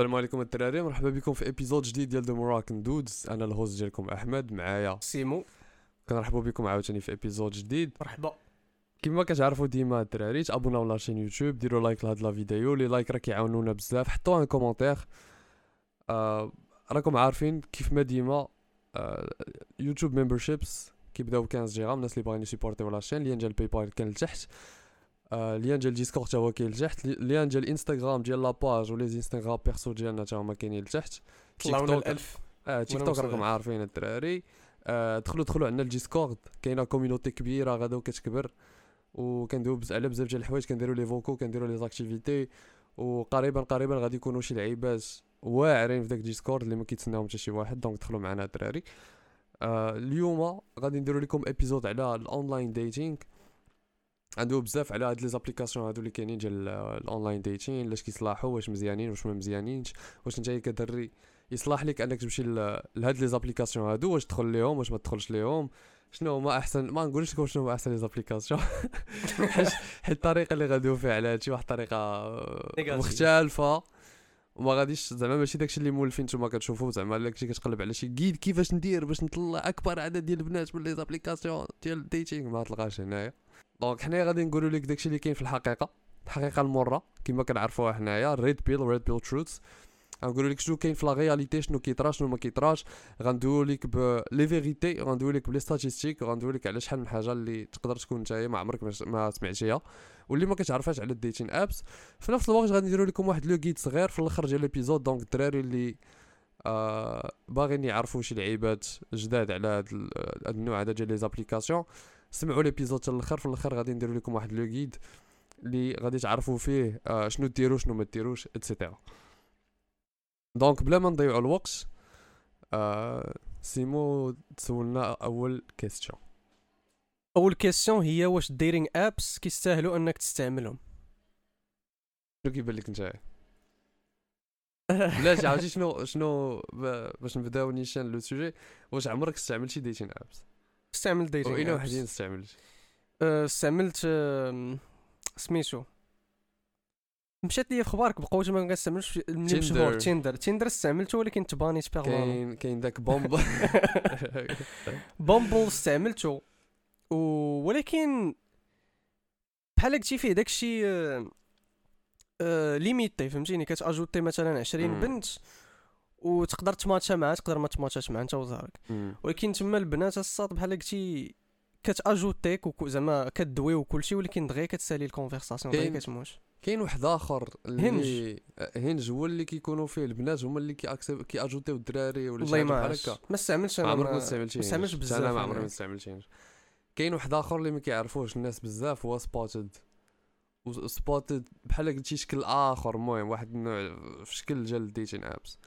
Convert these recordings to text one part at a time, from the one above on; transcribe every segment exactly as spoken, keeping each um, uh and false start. السلام عليكم الدراري، مرحبا بكم في ابيزود جديد ديال ذا موركن دودز. انا الهوست ديالكم احمد، معايا سيمو. كنرحبوا بكم عاوتاني في ابيزود جديد. مرحبا. كما كتعرفوا ديما الدراري، تابوناو لاشين يوتيوب، ديروا لايك لهاد لا فيديو، لي لايك راه كيعاونونا بزاف. حطوا ان كومونتير. آه راكم عارفين كيف ما ديما آه يوتيوب ممبرشيبس كيبداو ب خمسة جيجا. الناس اللي باغيين يسيبورتيو لاشين، لين ديال البايبال كان لتحت، آه ليان ديال ديسكورد تا هو كاين لتحت، ليان ديال انستغرام ديال لاباج ولي انستغرام بيرسو ديالنا تا هما كاينين لتحت. طلعونا الالف. اه تيك توك راكم عارفين الدراري. آه دخلوا دخلوا عندنا الديسكورد، كاينه كوميونيتي كبيره غادا وكتكبر، وكندويو على بزاف ديال الحوايج، كنديروا لي فوكو، كنديروا لي زاكتيفيتي، وقريبا قريبا غادي يكونوا شي لعيبات واعرين في داك الديسكورد اللي ما كيتسناهم حتى شي واحد. دونك دخلوا معنا الدراري. آه اليوم غادي نديروا لكم ابيزود على الاونلاين ديتينغ. عندو بزاف على هاد لي زابليكاسيون هادو اللي كاينين ديال الاونلاين ديتين، لاش كيصلاحوا، واش مزيانين واش ما مزيانينش، واش نتايا كدري يصلح لك انك تمشي لهاد لي زابليكاسيون هادو، واش تدخل ليهم واش ما تدخلش ليهم، شنو هما احسن. ما نقولش لكم شنو هما احسن لي زابليكاسيون حيت الطريقه اللي غاديو فيها على هادشي واحد الطريقه مختلفه، وما غاديش زعما ماشي داكشي اللي مولفين نتوما كتشوفوا، زعما داكشي كتقلب على شي جيد كيفاش ندير باش نطلع اكبر عدد ديال البنات من لي زابليكاسيون ديال الديتينغ، ما تلقاش هنايا. دونك حنايا غادي نقولوا لك داكشي اللي كاين في الحقيقه، الحقيقه المره كما كنعرفوها حنايا، ريد بيل ريد بيل تروث. غنقولوا لك شنو كاين في لا رياليتي، شنو كيطرا شنو ما كيطراش، غندويو لك بلي فيريتي، غندويو لك بلي ستاتستيك، غندويو لك على شحال من حاجه اللي تقدر تكون نتايا ما عمرك ما سمعتيها واللي ما كتعرفهاش على الديتين ابس. في نفس الوقت غادي نديروا لكم واحد لو جيد صغير في الاخر ديال الابيزود. دونك الدراري اللي آه باغيين يعرفوا شي لعيبات جداد على هاد النوع هذا ديال لي زابليكاسيون، سمعوا الابيزود حتى الاخر. في الاخر غادي ندير لكم واحد لو غيد اللي غادي تعرفوا فيه آه شنو ديروا شنو ما ديروش ايتترا. دونك بلا ما نضيعوا الوقت، آه سيمو تسولنا اول كيسيون. اول كيسيون هي واش الديرينغ ابس كيستاهلوا انك تستعملهم؟ شنو كيبان لك نتا؟ بلاش عاوتاني شنو شنو باش نبداو نيشان لو سوجي. واش عمرك استعملت شي ديتين ابس؟ استعمل ديتين وإلا وحدين استعملت. أه استعملت أه سميتو، مشات لي في خبارك بقوت ما كنستعملش منين مشهور، تيندر تيندر استعملته ولكن تبانيت بيغ. كاين كاين داك بومبل بومبل استعملته و... ولكن بحال هكا فيه داكشي أه ليميتي، فهمتيني؟ كتاجوتي مثلا عشرين مم. بنت وتقدر تماتشا معها، تقدر ما تماتشاش معها انت وزهرك. ولكن تما البنات الصاد بحال قلتي كتاجوتيك و زعما كدوي وكلشي، ولكن دغيا كتسالي الكونفرساسيون دغيا كتموش. كاين واحد اخر اللي هينج، هو اللي كيكونوا فيه البنات هما اللي كياكسب كياجوتيو الدراري ولا شي حاجه بحال هكا. ما استعملتش انا، عمرك ما استعملتي؟ ما استعملش بزاف، انا ما عمري ما استعملتيش. كاين واحد اخر اللي ما كيعرفوش الناس بزاف، هو سبوتد و سبوتد بحال قلتي شكل اخر، المهم واحد النوع في شكل ديال ديتين ابس.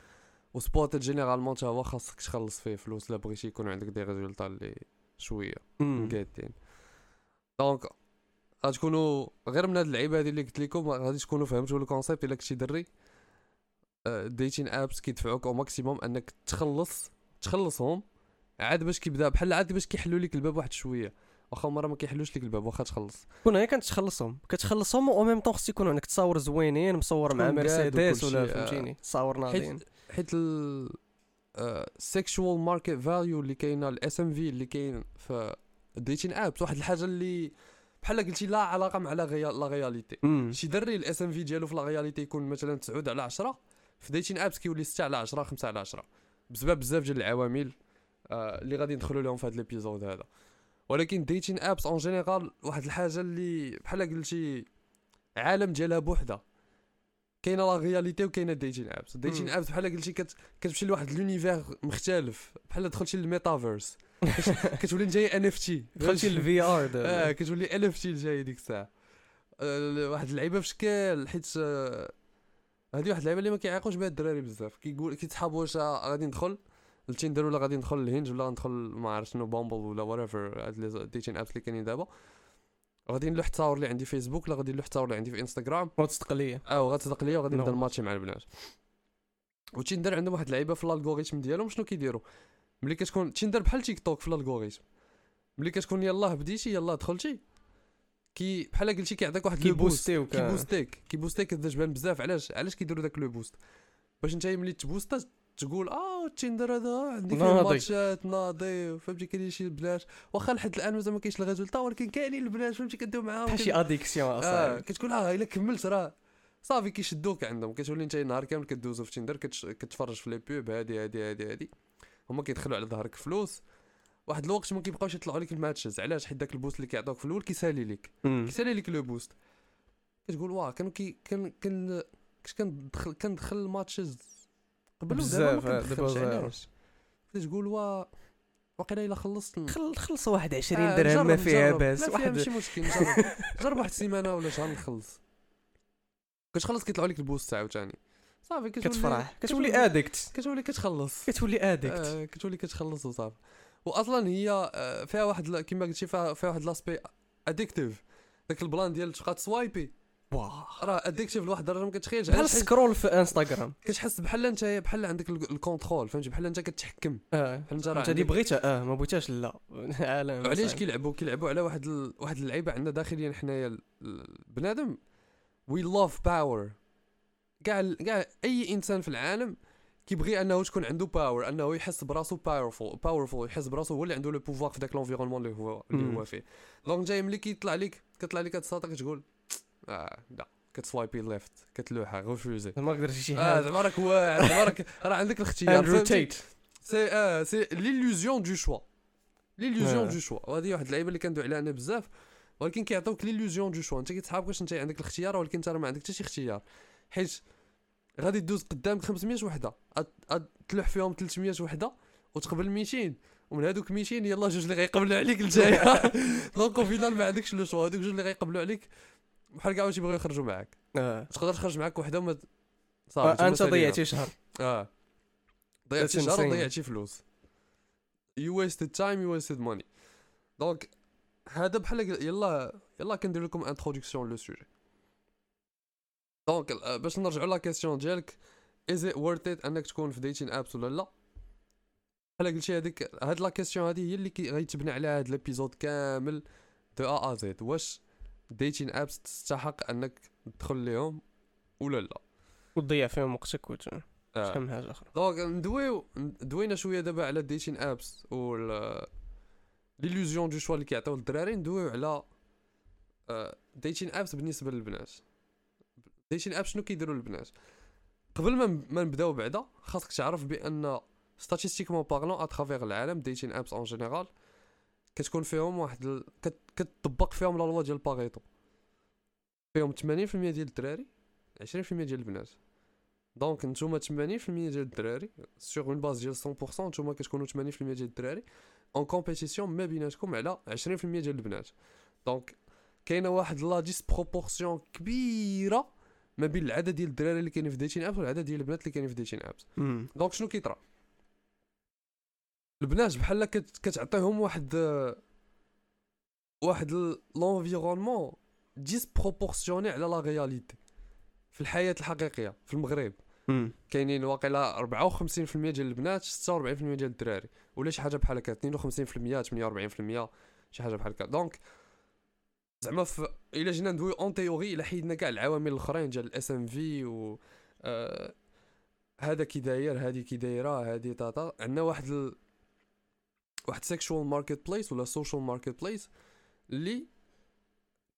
وسبوت جينيرالمون تا هو خاصك تخلص فيه فلوس لا بغيتي يكون عندك دي ريزولطا اللي شويه مقادين. دونك غتكونوا غير من هاد اللعيبه هذه اللي قلت لكم غادي تكونوا فهمتوا الكونسيبت الا كنتي دري. ديتين ابس كيدفعوك او ماكسيموم انك تخلص تخلصهم عاد باش كيبدا بحال عاد باش كيحلوا لك الباب واحد شويه، واخا مره ما كيحلوش لك الباب واخا تخلص. كون هي كتخلصهم كتخلصهم او ميم طون خص يكون عندك تصاور زوينين، مصور مع مرسيدس ولا فهمتيني، تصاور ناضين. حيت السيكشوال ماركت فاليو اللي كاينه الاس ام في اللي كاين في ديتين ابس، واحد الحاجه اللي بحال قلتي لا علاقه مع لا لا رياليتي. شي دري الاس ام في ديالو في لا رياليتي يكون مثلا تسعة على عشرة، في ديتين ابس كيولي ستة على عشرة خمسة على عشرة بسبب بزاف ديال العوامل آه اللي غادي ندخلوا لهم في هذا الابيزود هذا. ولكن ديتين ابس اون جينيرال واحد الحاجه اللي بحال قلتي عالم ديالها بوحده، كاينه لا رياليتي وكاينه ديتين ابس. ديتين ابس بحال قلتي كت... كتمشي لواحد لونيفير مختلف، بحال دخلتي للميتافيرس كتولي جاي ان اف تي، دخلتي للفي ار، اه كتولي ان اف تي جاي ديك الساعه. أه واحد اللعيبه في شكل، حيت أه... هذه واحد اللعيبه اللي ما كيعيقوش بها الدراري بزاف، كيقول كيتحابوا واش غادي ندخل لتيندر ولا غادي ندخل لهينج ولا غندخل ما عرفت شنو بامبل ولا واتيفر هاد لي ديتين ابس اللي كاينين دابا. غادي نلوح تصاور اللي عندي في فيسبوك، لا غادي نلوح تصاور اللي عندي في انستغرام وتصدق ليا، اه غتصدق ليا وغادي نبدا الماتشي مع البنات. و تيندر عندهم واحد اللعيبه في الالغوريثم ديالهم، شنو كيديروا ملي كتكون تيندر بحال تيك توك في الالغوريثم، ملي كتكون يلاه بديتي يلاه دخلتي كي بحال قلتي كيعطيك واحد البوست، كيبوستيك كيبوستيك كتجبان بزاف. علاش علاش كيديروا داك لو بوست؟ باش نتايا ملي تبوسطات تقول اه تيندر هذا عندي فيه ماتشات ناضي فهمتي كاين شي بلاش واخا لحد الان مازال ما كاينش الغزول تا ولكن كاينين البلاش فهمتي كديو معاهم شي اديكسيون اصلا كتقول اه الا كملت راه صافي كيشدوك عندهم كتولي نتايا نهار كامل كدوزو في تيندر كتفرج في لي بوب هادي هادي هادي هادي هما كيدخلوا على ظهرك فلوس واحد الوقت ما كيبقاوش يطلعوا لك الماتشز علاش حيت داك البوست اللي كيعطوك في الاول كيسالي لك كيسالي لك لو بوست كتقول واه كانوا كي كان كان كندخل كندخل الماتشز قبل ودابا ما كندخلش علاش كتقول واه واقيلا الا خلصت خلص واحد عشرين درهم ما فيها باس واحد ماشي مشكل نجرب جرب واحد السيمانه ولا شهر نخلص كتخلص كيطلعوا لك البوست عاوتاني صافي كتفرح كتولي اديكت كتولي كتخلص كتولي اديكت كتولي كتخلص وصافي واصلا هي فيها واحد كما قلتي فيها واحد لاسبي اديكتيف داك البلان ديال تبقى تسوايبي واه راه اديكتيف لواحد الدرجه ما كتخيلش بحال سكرول في انستغرام كتحس بحال انت بحال عندك الكونترول فهمتي بحال انت كتحكم اه انت اللي بغيتها اه ما بغيتهاش لا عالم علاش كيلعبوا كيلعبوا على واحد ال... واحد اللعيبه عندنا داخليا حنايا البنادم وي لاف باور كاع كاع اي انسان في العالم كيبغي انه تكون عنده باور انه يحس براسو باورفول باورفول يحس براسو هو اللي عنده لو بوفوار في داك لونفيرونمون اللي هو اللي هو فيه دونك جاي ملي كيطلع لك كتطلع لك تساطق تقول اه لا كتسوايبي ليفت كتلوحها غوفوزي ما قدرتش شي حاجه زعما راك واعر زعما راك راه عندك الاختيار سي اه سي ليلوزيون دو شوا ليلوزيون دو شوا وهذه واحد اللعيبه اللي كندوي عليها انا بزاف ولكن كيعطيوك ليلوزيون دو شوا انت كيتحاب واش انت عندك الاختيار ولكن انت ما عندك حتى شي اختيار حيت غادي تدوز قدامك خمسمية وحده تلوح فيهم ثلاثمية وحده وتقبل ميتين ومن هذوك ميتين يلا جوج اللي غيقبلوا عليك الجايه دونك فينال ما عندكش لو شو هذوك جوج اللي غيقبلوا عليك بحال كاع واش يبغيو يخرجوا معاك اه تقدر تخرج معاك وحده وما صافي انت ضيعتي شهر اه ضيعتي شهر وضيعتي فلوس يو ويستد تايم يو ويستد موني دونك هذا بحال يلا يلا كندير لكم انتروداكسيون لو سوجي دونك باش نرجعوا لا كيسيون ديالك از ات وورث ات انك تكون في ديتين ابس ولا لا بحال قلتي هذيك هاد لا كيسيون هذه هي اللي غيتبنى عليها هاد ليبيزود كامل دو ا ا زد واش ديتين ابس تستحق انك تدخل ليهم ولا لا وتضيع فيهم وقتك وت آه. شحال من حاجه اخرى دونك ندويو دوينا شويه دابا على ديتين ابس و ليلوزيون دو شوا اللي كيعطيو للدراري ندويو على ديتين ابس بالنسبه للبنات ديتين اب شنو كيديروا البنات قبل ما ما نبداو بعدا خاصك تعرف بان ستاتيستيكمون بارلون اترافير العالم ديتين ابس اون جينيرال كتكون فيهم واحد ال... كتطبق فيهم لا لوا ديال باريتو فيهم ثمانين بالمية ديال الدراري عشرين بالمية ديال البنات دونك نتوما ثمانين بالمية ديال الدراري سور اون باز ديال مية بالمية نتوما كتكونوا ثمانين بالمية ديال الدراري اون كومبيتيسيون ما بيناتكم على عشرين بالمية ديال البنات دونك كاينه واحد لا ديس بروبورسيون كبيره ما بين العدد ديال الدراري اللي كاينين في ديتين ابس والعدد ديال البنات اللي كاينين في ديتين ابس دونك شنو كيطرا البنات بحال كت... كتعطيهم واحد واحد لونفيرونمون ديس بروبورسيوني على لا رياليتي في الحياه الحقيقيه في المغرب كاينين واقيلا أربعة وخمسين بالمية ديال البنات ستة وأربعين بالمية ديال الدراري ولا شي حاجه بحال هكا اثنين وخمسين بالمية ثمانية وأربعين بالمية شي حاجه بحال هكا دونك زعما ف الا جينا ندويو اون تيوري الا حيدنا كاع العوامل الاخرين ديال الاس ام في و آه... هذا كي داير هذه كي دايره هذه طاطا عندنا واحد ال... واحد سيكشوال ماركت بلايس ولا سوشيال ماركت بلايس اللي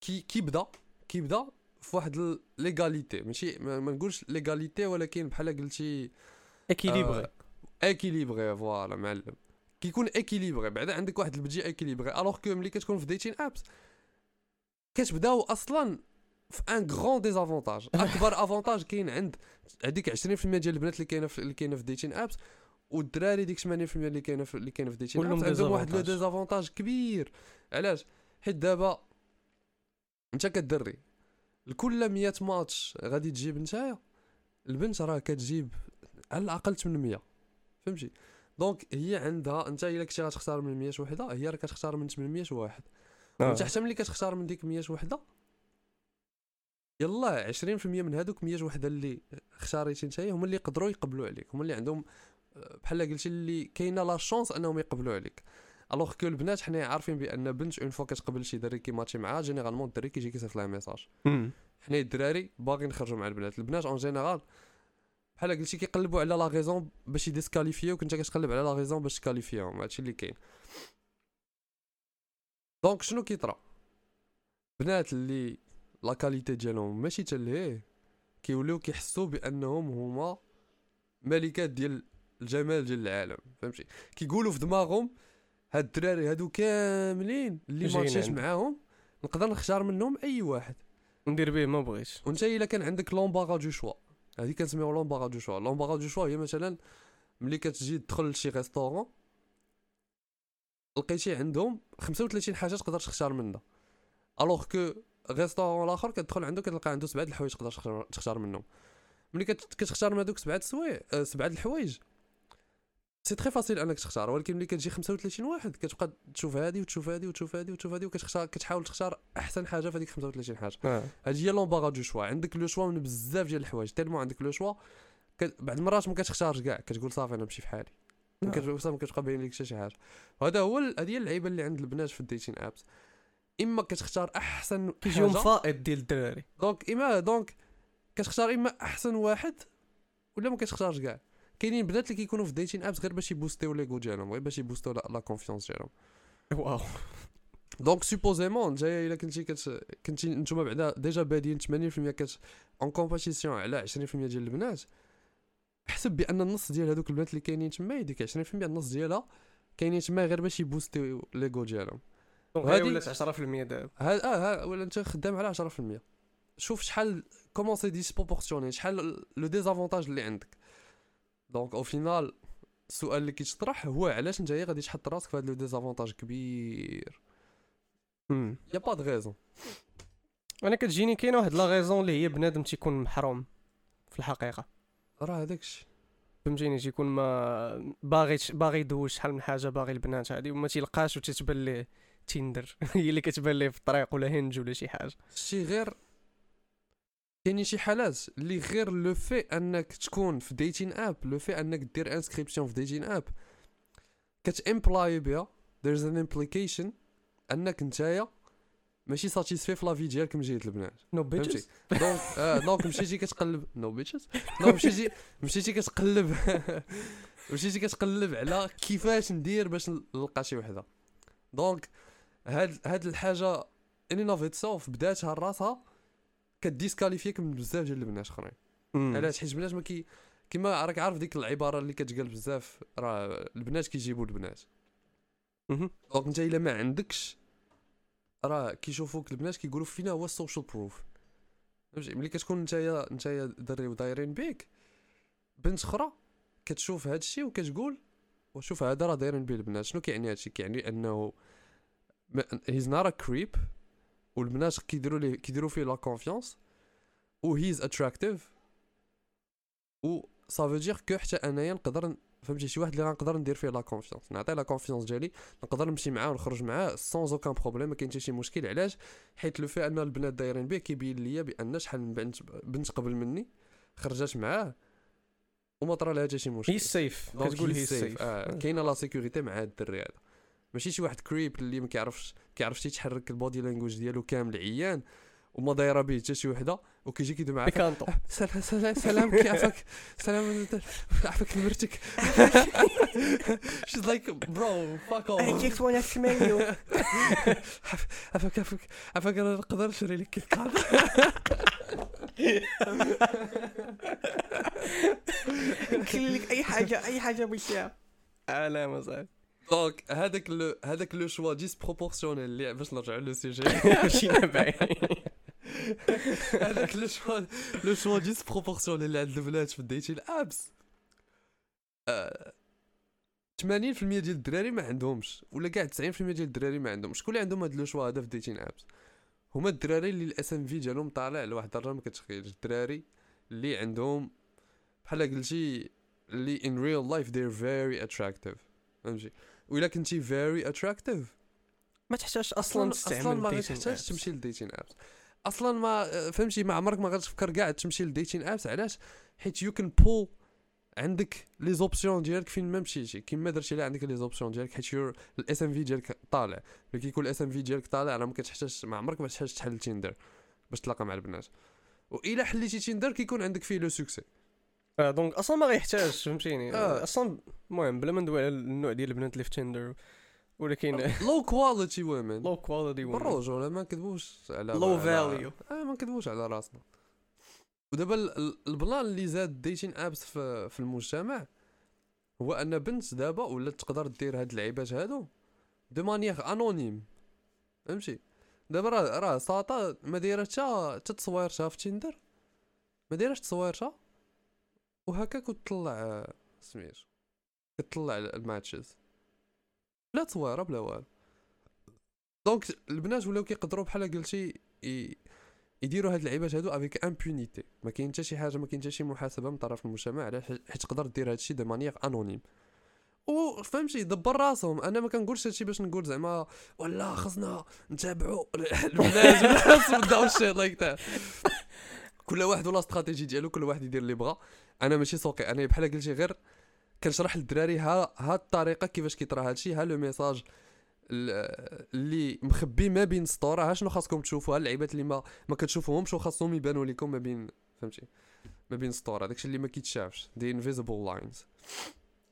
كي كيبدا كيبدا في واحد ليغاليتي ماشي ما, ما نقولش ليغاليتي ولكن بحال قلتي اكيليبري اكيليبري فوالا معلم كيكون اكيليبري بعدا عندك واحد البدايه اكيليبري الوغ كو ملي كتكون في ديتين ابس كتبداو اصلا في ان غران ديزافونتاج اكبر افونتاج كاين عند هذيك عشرين بالمية ديال البنات اللي كاينه اللي كاينه في ديتين ابس والدراري ديك ثمانين بالمية اللي كاينه اللي كاينه في ديتين ابس عندهم واحد لو ديزافونتاج كبير علاش حيت دابا انت كدري لكل مية ماتش غادي تجيب نتايا البنت راه كتجيب على الاقل ثمنمية فهمتي دونك هي عندها انت الا كنتي غتختار من مية وحده هي راه كتختار من ثمنمية واحد وانت حتى ملي كتختار من ديك مية وحده يلا عشرين بالمية من هذوك مية وحده اللي اختاريتي نتايا هما اللي يقدروا يقبلوا عليك هما اللي عندهم بحال قلتي اللي كاينه لا شانس انهم يقبلوا عليك الوغ كو البنات حنا عارفين بان بنت اون فوا كتقبل شي دري كي ماتشي معاه جينيرالمون الدري كيجي كيصيفط لها ميساج حنا الدراري باغيين نخرجوا مع البنات البنات اون جينيرال بحال قلتي كيقلبوا على لا غيزون باش يديسكاليفيو، كنت كتقلب على لا غيزون باش تكاليفيهم. هادشي اللي كاين. دونك شنو كيطرا؟ بنات اللي لا كاليتي ديالهم ماشي تلهيه كيوليو كيحسوا بانهم هما ملكات ديال الجمال ديال العالم، فهمتي؟ كيقولوا في دماغهم هاد الدراري هادو كاملين اللي ماشيش معاهم نقدر نختار منهم اي واحد ندير به ما بغيتش. وانت الا كان عندك لومباغا دو شوا، هذه كنسميو لومباغا دو شوا. لومباغا دو شوا هي مثلا ملي كتجي تدخل لشي ريستورون لقيتي عندهم خمسة وثلاثين حاجه تقدر تختار منها، الوغ كو ريستورون الاخر كتدخل عنده كتلقى عنده سبعه الحوايج تقدر تختار منهم. ملي كتختار من هذوك سبعه السوايع سبعه الحوايج سي تري فاسيل انك تختار، ولكن ملي كتجي خمسة وثلاثين واحد كتبقى تشوف هذه وتشوف هذه وتشوف هذه وتشوف هذه وكتختار، كتحاول تختار احسن حاجه في هذيك خمسة وثلاثين حاجه. هذه هي لومباغا دو شوا، عندك لو شوا من بزاف ديال الحوايج، تالمو عندك لو شوا بعض المرات ما كتختارش كاع، كتقول صافي انا نمشي في حالي، كتبقى كتبقى باين لك شي حاجه. هذا هو هذه اللعيبه اللي عند البنات في الديتين ابس، اما كتختار احسن كيجيو فائض ديال الدراري، دونك اما دونك كتختار اما احسن واحد ولا ما كتختارش كاع. كاينين بنات اللي كيكونوا في ديتين ابس غير باش يبوستيو ليغو ديالهم، غير باش يبوستيو لا كونفيونس ديالهم. واو دونك سوبوزيمون جايه الا كنتي كت كنتي نتوما بعدا ديجا بادين ثمانين بالمية كت اون كومبيتيسيون على عشرين بالمية ديال البنات، حسب بان النص ديال هذوك البنات اللي كاينين تما يديك عشرين بالمية النص ديالها كاينين تما غير باش يبوستيو ليغو ديالهم. هذه ولات عشرة بالمية دابا، اه ولا انت خدام على عشرة بالمية. شوف شحال كومون سي ديسبروبورسيوني، شحال لو ديزافونتاج اللي عندك. دونك او فينال السؤال اللي كيتطرح هو علاش نتايا غادي تحط راسك في هذا لو ديزافونتاج كبير؟ امم يا با دو غيزون. انا كتجيني كاينه واحد لا غيزون اللي هي بنادم تيكون محروم في الحقيقه، راه هذاك الشيء فهمتيني، تيكون ما باغيش باغي يدوز شحال من حاجه، باغي البنات هذه وما تيلقاش وتتبان ليه تيندر هي اللي كتبان ليه في الطريق ولا هنج ولا شي حاجه. شي غير كاين شي حالات اللي غير لو في انك تكون في ديتين اب، لو في انك دير انسكريبسيون في ديتين اب كتامبلاي بها ذيرز ان امبليكيشن انك نتايا ماشي ساتيسفي في لا في ديالك من جهه البنات. نو بيتشز دونك اه دونك مشيتي كتقلب نو بيتشز دونك مشيتي مشيتي كتقلب مشيتي كتقلب على كيفاش ندير باش نلقى شي وحده. دونك هاد هاد الحاجه اني نافيت سوف بداتها راسها كديسكاليفيك من بزاف ديال البنات اخرين. علاش؟ حيت البنات ما كي كما راك عارف ديك العباره اللي كتقال بزاف، راه البنات كيجيبوا البنات. دونك انت الا ما عندكش راه كيشوفوك البنات كيقولوا فين هو السوشيال بروف. ملي كتكون نتايا نتايا دري ودايرين بيك، بنت اخرى كتشوف هذا الشيء وكتقول وشوف هذا راه دايرين به البنات. شنو كيعني هذا الشيء؟ كيعني انه هيز نوت ا كريب، والبنات كيديروا ليه كيديروا فيه لا كونفيونس، و هيز اتراكتيف، و سا فو دير كو حتى انايا نقدر فهمتي شي واحد اللي غنقدر ندير فيه لا كونفيونس، نعطيه لا كونفيونس ديالي، نقدر نمشي معاه ونخرج معاه سونز اوكان بروبليم، ما كاين حتى شي مشكل. علاش؟ حيت لو في ان البنات دايرين به كيبين ليا بان شحال من بنت بنت قبل مني خرجت معاه وما طرا لها حتى شي مشكل. هي سيف كتقول هي سيف، اه كاينه لا سيكوريتي مع هذا الدري هذا، ماشي شي واحد كريب اللي ما كيعرفش كيعرفش يتحرك البودي لانجويج ديالو كامل عيان وما دايره به حتى شي وحده وكيجي كيدوي معاك بيكانطو سلام سلام سلام كيعافاك سلام عافاك مرتك شيز لايك برو فاك اوف اي جست وان اسميل يو عافاك عافاك عافاك انا نقدر نشري لك الكاد كليك اي حاجه اي حاجه بشيء على ما صار. دونك هذاك لو هذاك لو شوا ديسبروبورسيونيل اللي باش نرجعوا لو سيجي ماشي نبعي، هذاك لو شوا لو شوا ديسبروبورسيونيل اللي عند البنات في الديتين ابس ثمانين بالمية ديال الدراري ما عندهمش، ولا كاع تسعين بالمية ديال الدراري ما عندهمش. شكون اللي عندهم هاد لو شوا هذا في الديتين ابس؟ هما الدراري اللي الاس ام في ديالهم طالع لواحد الدرجه ما كتخيلش، الدراري اللي عندهم بحال قلتي اللي in real life they're very attractive، فهمتي؟ وإلا كنتي very attractive ما تحتاجش أصلاً تستعمل ديتين أبس، أصلاً ما تحتاجش تمشي لديتين أبس، أصلاً ما فهمتي ما عمرك ما غادي تفكر كاع تمشي لديتين أبس. علاش؟ حيت you can pull عندك لي زوبسيون ديالك فين ما مشيتي، كيما درتي لا عندك لي زوبسيون ديالك حيت يور الاس ام في ديالك طالع. ملي كيكون الاس ام في ديالك طالع راه ما كتحتاجش ما عمرك ما تحتاج تحل تيندر باش تلاقى مع البنات، وإلا حليتي تيندر كيكون عندك فيه لو سوكسي. دونك اصلا ما غيحتاجش فهمتيني آه. اصلا المهم بلا ما ندوي على النوع ديال البنات اللي في تندر ولكن لو كواليتي وومن لو كواليتي وومن بالرجوله ما كتبوش على لو فاليو اه ما كتبوش على راسنا. ودابا البلان اللي زاد ديتين ابس في, في المجتمع هو ان بنت دابا ولا تقدر دير هاد اللعيبات هادو دو مانيير انونيم فهمتي. دابا راه راه ساطا ما دايره حتى تصوير في تندر ما دايرهش تصويرها وهكا كتطلع سمير كتطلع الماتشز لا تصويره بلا والو. دونك البنات ولاو كيقدروا بحال قلتي يديروا هاد اللعيبات هادو افيك امبونيتي ما كاين حتى شي حاجه ما كاين حتى شي محاسبه من طرف المجتمع على حيت تقدر دير هادشي دو مانيير انونيم وفهمتي يدبر راسهم. انا ما كنقولش هادشي باش نقول زعما ولا خصنا نتابعوا البنات الناس بداو شي لايك ذات كل واحد ولا استراتيجي ديالو كل واحد يدير اللي بغا. انا ماشي سوقي انا بحال قلتي غير كنشرح للدراري ها ها الطريقه كيفاش كيطرا هادشي ها لو ميساج اللي مخبي ما بين السطور ها شنو خاصكم تشوفوا ها اللعيبات اللي ما ما كتشوفوهمش وخاصهم يبانوا لكم ما بين فهمتي ما بين السطور داكشي اللي ما كيتشافش دي انفيزيبل لاينز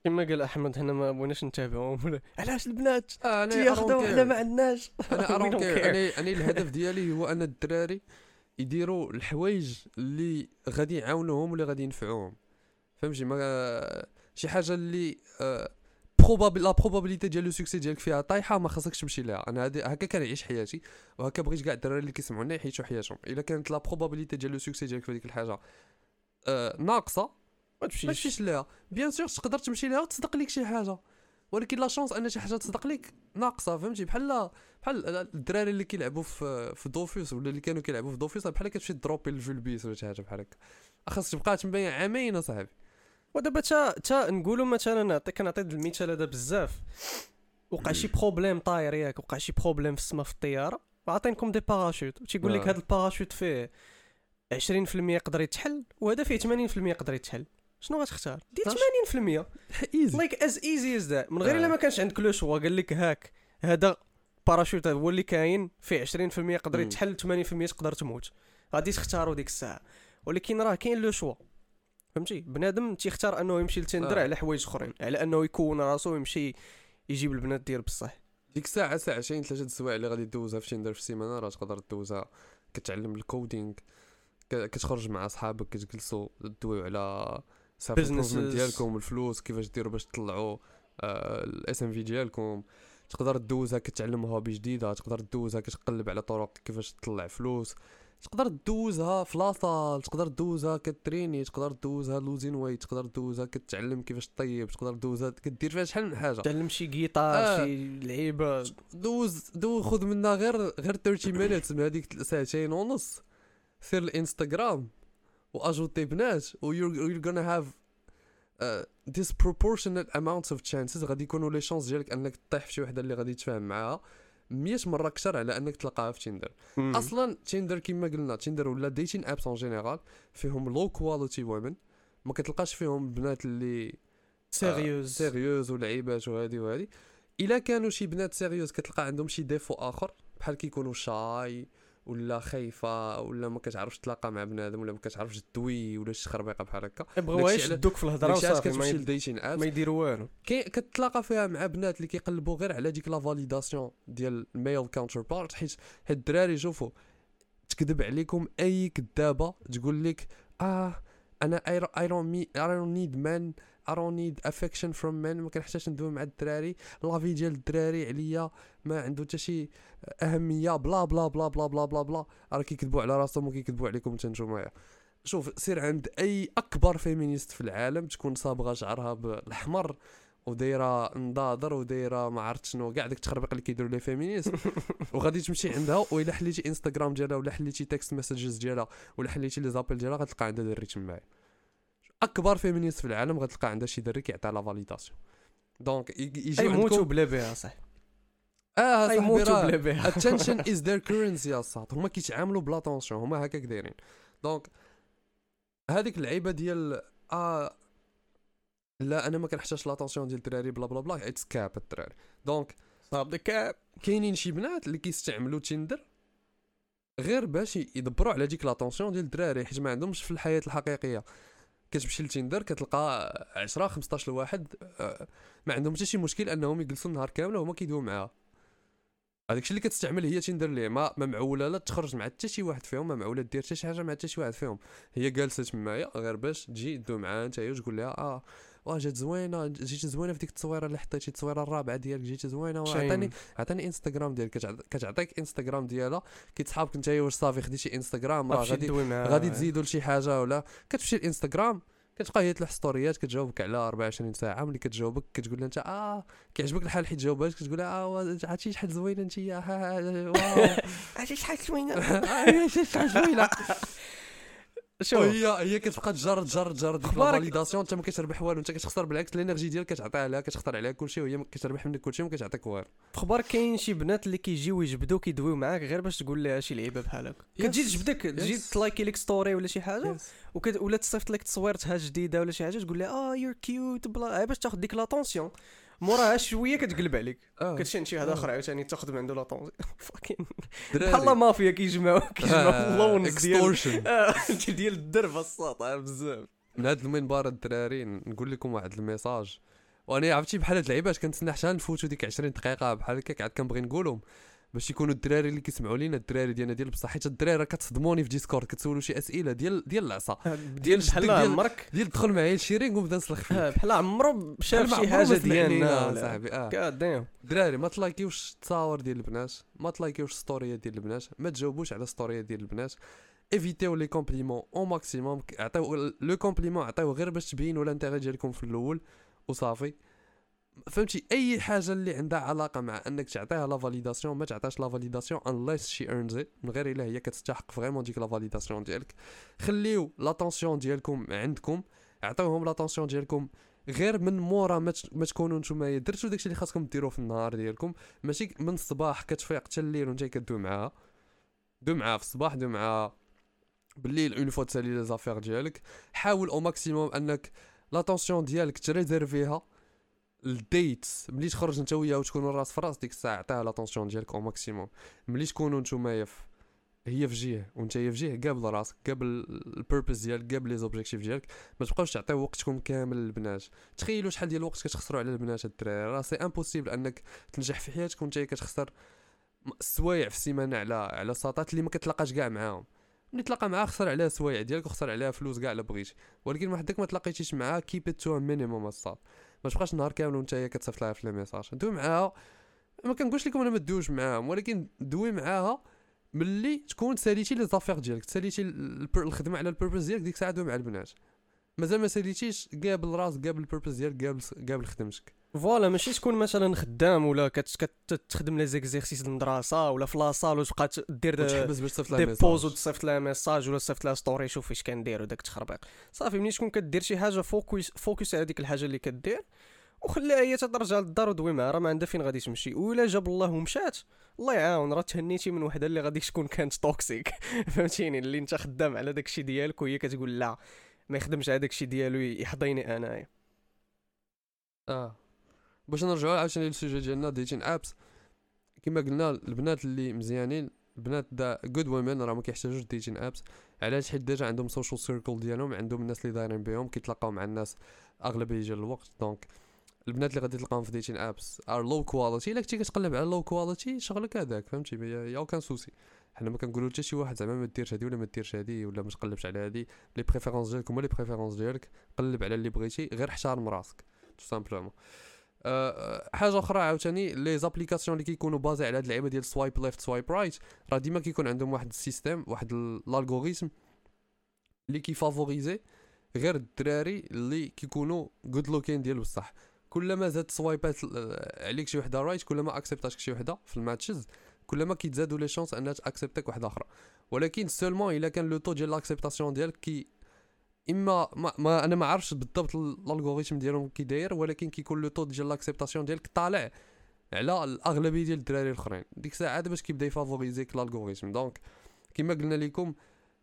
كما قال احمد. حنا ما بغيناش نتابعوهم علاش البنات آه تياخذوا حنا ما عندناش انا انا انا الهدف ديالي هو ان الدراري يديروا الحوايج اللي غادي يعاونوهم واللي غادي ينفعوهم فهمتي ما شي حاجه اللي آه بروبابل لا بروبابيليتي ديال لو سوكسي ديالك فيها طايحه ما خاصكش تمشي لها. انا هذه هكا كنعيش حياتي وهكا بغيت كاع الدراري اللي كيسمعونا يعيشوا حياتهم. الا كانت لا بروبابيليتي ديال لو سوكسي ديالك في هذيك الحاجه آه ناقصه ما تمشيش لها بيان سور تقدر تمشي لها وتصدق لك شي حاجه ولكن لا شانس ان شي حاجه تصدق لك ناقصه فهمتي. بحال بحال الدراري اللي كيلعبوا في في دوفيوس ولا اللي كانوا كيلعبوا في دوفيوس بحال كتمشي دروبي الفولبيس ولا شي حاجه بحال هكا خاصك تبقى تبان عامين اصاحبي. ودابا تا تا نقولوا مثلا نعطيك نعطي المثال هذا بزاف وقع شي بروبليم طاير ياك وقع شي بروبليم في السما في الطياره عطينكم دي باراشوت تيقول لك هذا الباراشوت فيه عشرين بالمية يقدر يتحل وهذا فيه ثمانين بالمية يقدر يتحل شنو غتختار؟ دير ثمانين بالمية ايزي لايك از ايزي از ذات من غير الا ما كانش عندك لو شوا قال لك هاك هذا باراشوت هو اللي كاين فيه عشرين بالمية يقدر يتحل ثمانين بالمية تقدر تموت غادي تختاروا ديك الساعه. ولكن راه كاين لو شوا فهمتي بنادم تيختار انه يمشي لتندر آه. على حوايج اخرين على انه يكون راسو يمشي يجيب البنات ديال بصح ديك الساعه ساعتين ثلاثه السوايع اللي غادي دوزها في تندر في السيمانه راه تقدر دوزها كتعلم الكودينغ كتخرج مع اصحابك كتجلسوا تدويو على البيزنس ديالكم الفلوس كيفاش ديروا باش تطلعوا الاس ام في ديالكم تقدر دوزها كتعلم هوبي جديده تقدر دوزها كتقلب على طرق كيفاش تطلع فلوس تقدر دوزها فلاصال تقدر دوزها كتريني تقدر دوزها لوزين ويت تقدر دوزها كتعلم كيفاش طيب تقدر دوزها كدير فيها شحال من حاجه تعلم شي جيتار آه. شي لعيبه دوز دوز خذ منها غير غير ثلاثين مينيت من هذيك ساعتين ونص سير الانستغرام واجوتي بنات و you're gonna have uh, disproportionate amounts of chances غادي يكونوا لي شانس ديالك انك تطيح في شي وحده اللي غادي تفهم معاها مية مره اكثر على انك تلقاها في تندر. اصلا تندر كما قلنا تندر ولا ديتين ابس اون جينيرال فيهم لو كواليتي وومن ما كتلقاش فيهم بنات اللي سيريوز سيريوز ولعيبات وهذه وهذه. الا كانوا شي بنات سيريوز كتلقى عندهم شي ديفو اخر بحال كيكونوا شاي ولا خايفه ولا ما كتعرفش تلاقى مع بنادم ولا ما كتعرفش تدوي ولا شي خربيقه بحال هكا بغاو يشدوك في الهضره وصافي ما يديتين ابس ما يديروا والو كتلاقى فيها مع بنات اللي كيقلبوا غير على ديك لا فاليداسيون ديال الميل كاونتر بارت حيت هاد الدراري شوفوا تكذب عليكم اي كذابه تقول لك اه انا اي دون نيد مان اي دون نيد افكشن فروم مان ما كنحتاجش ندوي مع الدراري لا في ديال الدراري عليا ما عنده حتى شي اهميه بلا بلا بلا بلا بلا بلا بلا راه كيكذبوا على راسهم وكيكذبوا عليكم حتى نتوما. شوف سير عند اي اكبر فيمينيست في العالم تكون صابغه شعرها بالاحمر ودايره نضاضر ودايره ما عرفت شنو كاع داك التخربيق اللي كيديروا لي فيمينيست وغادي تمشي عندها وإلا حليتي انستغرام ديالها ولا حليتي تكست مسجز ديالها ولا حليتي لي زابيل ديالها غتلقى عندها دري تمايا اكبر فيمينيست في العالم غتلقى عندها شي دري كيعطي لا فاليداسيون دونك يجي عندكم يموتوا بلا بها صح اه صح يموتوا بلا بها اتنشن از ذير كورنسي الصاط هما كيتعاملوا بلا طونسيون هما هكاك دايرين. دونك هذيك اللعيبه ديال اه لا انا ما كنحتاجش لاتونسيون ديال الدراري بلا بلا بلا اتس كاب الدراري دونك صاب الكاب. كاينين شي بنات اللي كيستعملوا تندر غير باش يدبروا على ديك لاتونسيون ديال الدراري حيت ما عندهمش في الحياه الحقيقيه كتمشي لتيندر كتلقى عشرة خمسطاش لواحد ما عندهم حتى شي مشكل انهم يجلسوا النهار كامل وهما كيدويو معاها. هذاك الشيء اللي كتستعمل هي تيندر ليه ما معوله لا تخرج مع حتى شي واحد فيهم، ما معوله دير حتى شي حاجه مع حتى شي واحد فيهم، هي جالسه تمايا غير باش تجي دوي معاها انت هي وتقول لها اه واه جات زوينه، جيتي زوينه في ديك التصويره اللي حطيتي التصويره الرابعه ديالك جيتي زوينه، وعطاني عطاني انستغرام ديالك. كتعطيك انستغرام ديالها كيتصحابك انت واش صافي خديتي انستغرام راه غادي غادي تزيدوا لشي حاجه ولا كتمشي للانستغرام كتبقى هي تلح ستوريات كتجاوبك على أربعة وعشرين ساعه، ملي كتجاوبك كتقول لها انت اه كيعجبك الحال حيت جاوباتك، كتقول لها اه عرفتي شحال زوينه انت يا واو عرفتي شحال زوينه عرفتي شحال زوينه. شوف هي هي كتبقى تجرد تجرد تجرد فاليداسيون، انت ما كتربح والو، انت كتخسر بالعكس الانرجي ديالك كتعطيها لها كتخسر عليها كلشي وهي ما كتربح منك كلشي وما كتعطيك والو. خبار كاين شي بنات اللي كيجيو يجبدوك يدويو معاك غير باش تقول لها شي لعيبه بحال هكا، كتجي تجبدك تجي تلايكي لك ستوري ولا شي حاجه ولا تصيفط لك تصويرتها جديده ولا شي حاجه تقول لها اه يور كيوت بلا باش تاخذ ديك لاتونسيون، موراها شويه كتقلب عليك كتشين شي هذا اخر عاوتاني تاخذ من عنده لاطونسيون فاكين بحال مافيا كيجمعوا كيجمعوا لونز ديال ديال الدربه الساطعه بزاف. من هاد المنبر الدراري نقول لكم واحد الميساج، وانا عرفتي بحال هاد العيبات كنتسنى حتى نفوتوا ديك عشرين دقيقه بحال هكا قاعد كنبغي نقولهم باش يكونوا الدراري اللي كيسمعوا لينا الدراري ديالنا ديال بصح، حيت الدراري راه كتصدموني في ديسكورد كتسولوا شي اسئله ديال ديال العصا ديال بحال عمرك ديال دخل معايا الشيرينغ وبدا نسلخ فيه بحال عمرو شاف شي حاجه ديالنا صاحبي. اه كاديم الدراري ما تلايكيوش التصاور ديال البنات، ما تلايكيوش ستوريات ديال البنات، ما تجاوبوش على ستوريات ديال البنات، ايفيتيو لي كومبليمون او ماكسيموم، عطيو لو كومبليمون عطيوه غير باش تبينوا الانتيغي ديالكم في الاول وصافي فهمتي. اي حاجه اللي عندها علاقه مع انك تعطيها لا فاليداسيون ما تعطيهاش لا فاليداسيون unless she earns it، من غير الا هي كتستحق فريمون ديك لا فاليداسيون ديالك. خليو لاتونسيون ديالكم عندكم، عطيوهم لاتونسيون ديالكم غير من مورا ما تكونوا نتوما درتوا داكشي اللي خاصكم ديروه في النهار ديالكم، ماشي من الصباح كتفيق حتى الليل وانت كدوي معاها، دوي معاها في الصباح دوي معاها بالليل اون فوا تسالي لي زافير ديالك. حاول او ماكسيموم انك لاتونسيون ديالك تريزيرفيها الديتس، ملي تخرج انت وياها وتكونوا راس فراس ديك الساعه عطاها لاتونسيون ديالك او ماكسيموم. ملي تكونوا نتوما هي في جهه وانت هي في جهه قابل راسك قابل البيربز ديالك قابل لي زوبجيكتيف ديالك، ما تبقاوش تعطيو وقتكم كامل للبنات. تخيلوا شحال ديال الوقت كتخسروا على البنات الدراري، راه سي امبوسيبل انك تنجح في حياتك وانت كتخسر سوايع في السيمانه على على الساطات اللي ما كتلاقاش كاع معاهم. ملي تلاقى معاها خسر عليها سوايع ديالك وخسر عليها فلوس كاع الا بغيتي، ولكن وحدك ما تلاقيتيش معاها كيب تو مينيموم الصاد، ما تبقاش نهار كامل وانت هي كتصيفط لها في الميساج. دوي معاها، ما كنقولش لكم انا ما تدويوش معاهم، ولكن دوي معاها ملي تكون ساليتي لي زافير ديالك ساليتي الخدمه على البيربز ديالك، ديك الساعه دوي مع البنات. مازال ما ساليتيش قابل راسك قابل البيربز ديالك قابل قابل خدمتك فوالا. ماشي تكون مثلا خدام ولا كتخدم لي زيكزيرسيس المدرسه ولا في لاصال وتبقى دير دي بوز وتصيفط لها ميساج ولا تصيفط لها ستوري شوف اش كندير وداك التخربيق صافي. ملي تكون كدير شي حاجه فوكس فوكس على ديك الحاجه اللي كدير وخليها هي ترجع للدار ودوي معها، راه ما عندها فين غادي تمشي. ولا جاب الله ومشات الله يعاون راه تهنيتي من وحده اللي غادي تكون كانت توكسيك فهمتيني، اللي انت خدام على داك الشيء ديالك وهي كتقول لا ما يخدمش على داك الشيء ديالو يحضيني انايا. اه باش نرجعوا عاوتاني للسوجي ديالنا ديتين ابس، كما قلنا البنات اللي مزيانين البنات دا جود وومن راه ما كيحتاجوش ديتين ابس. علاش؟ حيت ديجا عندهم سوشيال سيركل ديالهم، عندهم الناس اللي دايرين بهم كيتلاقاو مع الناس اغلبيه ديال الوقت. دونك البنات اللي غادي تلقاهم في ديتين ابس ار لو كواليتي، الا كنتي كتقلب على لو كواليتي شغلك هذاك فهمتي يا وكان سوسي. حنا ما كنقولوا حتى شي واحد زعما ما ديرش هذه ولا ما ديرش هذه ولا ما تقلبش على هذه، لي بريفيرونس ديالك هما لي بريفيرونس ديالك، قلب على اللي بغيتي غير احترم راسك تو سامبلومون. أه حاجه اخرى عاوتاني لي زابليكاسيون اللي كيكونوا بازي على هاد اللعيبه ديال سوايب ليفت سوايب رايت راه ديما كيكون عندهم واحد السيستيم واحد الالغوريثم اللي كيفافوريزي غير الدراري اللي كيكونوا جود لوكين ديال بصح. كلما زاد سوايبات عليك شي وحده رايت كلما اكسبتاتك شي وحده في الماتشز كلما كيتزادوا لي شانس انها تاكسبتك واحده اخرى، ولكن سولمون الا كان لو طو ديال لاكسبتاسيون ديالك كي اما ما, ما انا ما عارفش بالضبط الالغوريثم ديالهم كي داير، ولكن كيكون لو طو ديال لاكسبتاسيون ديالك طالع على الاغلبيه ديال الدراري الاخرين ديك الساعه باش كيبدا يفافوريزيك الالغوريثم. دونك كما قلنا لكم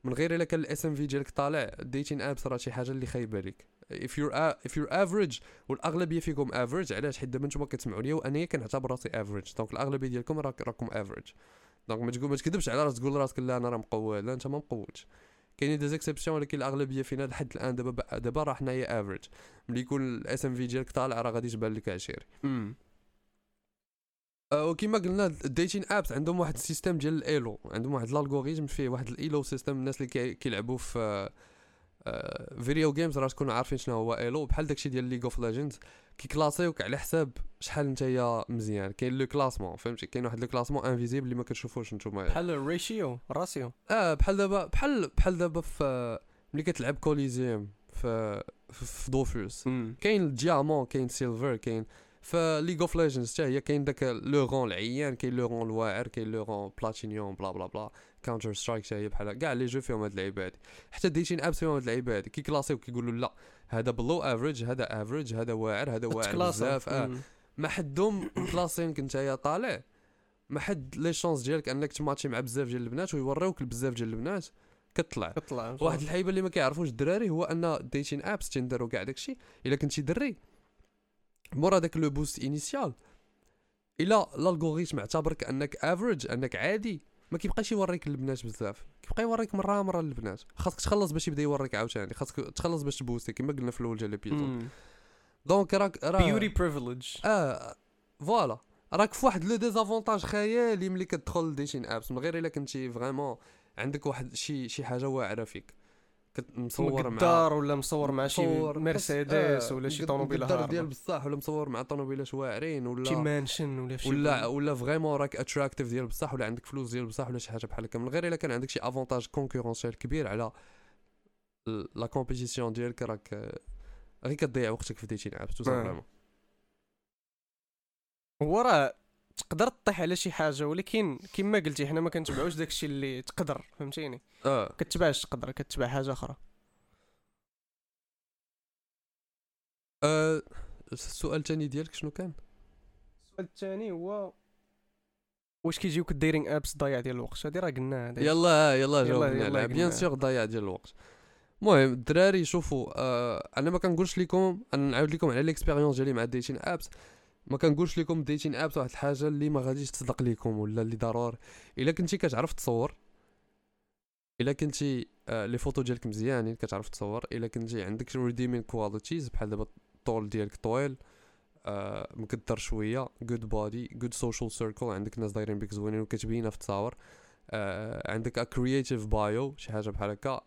من غير الا كان الاس ام في ديالك طالع ديتين ابس راه شي حاجه اللي خايبه لك. if you're if you're average والاغلبيه فيكم average، علاش؟ حيت دابا نتوما كتسمعوني وانا كنعتبر راسي average، دونك الاغلبيه ديالكم راكم average. دونك ما تقول ما تكذبش على راسك تقول راسك لا انا راه مقود، لا انت ما مقودش. كاينين دي زيكسيبسيون ولكن الاغلبيه فينا لحد الان دابا دابا راه حنايا افريج. ملي يكون الاس ام في ديالك طالع راه غادي تبان لك عشيري. وكما قلنا الديتين ابس عندهم واحد السيستم ديال الايلو، عندهم واحد الالغوريزم فيه واحد الايلو سيستم. الناس اللي كيلعبوا في فيديو جيمز راه تكونوا عارفين شنو هو ايلو، بحال داكشي ديال ليغ اوف ليجندز كيكلاسيوك على حساب شحال نتايا مزيان. كاين لو كلاسمون، فهمتي، كاين واحد لو كلاسمون انفيزيبل اللي ما كتشوفوش نتوما، بحال الريشيو الراسيو. اه بحال دابا بحال بحال دابا في ملي كتلعب كوليزيوم في في دوفوس كاين الديامون كاين سيلفر كاين في ليغ اوف ليجندز حتى هي كاين داك لو رون العيان كاين لو رون الواعر كاين لو رون بلاتينيوم بلا بلا بلا كاونتر سترايك حتى هي بحال كاع لي جو فيهم هاد اللعيبه هادي. حتى ديتين ابس فيهم هاد اللعيبه هادي كيكلاسيو كيقولوا لا هذا بلو افريج هذا افريج هذا واعر هذا واعر بزاف. اه ما حدهم كلاسينك نتايا طالع، ما حد لي شانس ديالك انك تماتشي مع بزاف ديال البنات ويوريوك بزاف ديال البنات كتطلع كتطلع. واحد الحايبه اللي ما كيعرفوش الدراري هو ان ديتين ابس تندر وكاع داكشي الا كنتي دري مورا داك لو بوست انيسيال الا الالغوريثم اعتبرك انك افريج انك عادي ما كيبقاش يوريك البنات بزاف، كيبقى يوريك مره مره البنات. خاصك تخلص باش يبدا يوريك عاوتاني، خاصك تخلص باش تبوستي كما قلنا في الاول ديال البيتون. دونك راك بيوتي بريفيليج اه فوالا راك في واحد لو ديزافونتاج خيالي ملي كتدخل ديتين ابس، من غير الا كنتي فريمون عندك واحد شي شي حاجه واعره فيك مصور مع دار ولا مصور مع شي مرسيدس ولا شي طوموبيله هارده ديال بصح ولا مصور مع طوموبيلات واعرين ولا شي مانشن ولا شي ولا ولا فريمون راك اتراكتيف ديال بصح ولا عندك فلوس ديال بصح ولا شي حاجه بحال هكا، من غير الا كان عندك شي افونتاج كونكورونسيال كبير على لا كومبيتيسيون ديالك راك غير كتضيع وقتك في ديتين ابس. صراحه هو راه تقدر تطيح على شي حاجه، ولكن كما قلتي حنا ما كنتبعوش داكشي اللي تقدر، فهمتيني. اه كتبعش تقدر كتبع حاجه اخرى. أه السؤال الثاني ديالك شنو كان؟ السؤال الثاني هو واش كيجيوك الديرين ابس ضياع ديال الوقت؟ هذه راه قلناها. يلا يلا جاوبنا على بيان سيغ ضياع ديال الوقت. المهم الدراري شوفوا، أه انا ما كنقولش لكم، انا نعاود لكم على الاكسبيريونس ديالي مع ديتين ابس. ما كنقولش لكم ديتين ابس واحد الحاجه اللي ما غاديش تصدق لكم ولا اللي ضروري. الا كنتي كتعرف تصور، الا كنتي آه لي فوتو ديالك مزيانين كتعرف تصور، الا كنتي عندك ريديمين كواليتيز بحال دابا الطول ديالك طويل، آه مكدر شويه، جود بودي، جود سوشيال سيركل، عندك ناس دايرين بك زوينين وكتبينها في التصاور، آه عندك ا كرييتيف بايو شي حاجه بحال هكا،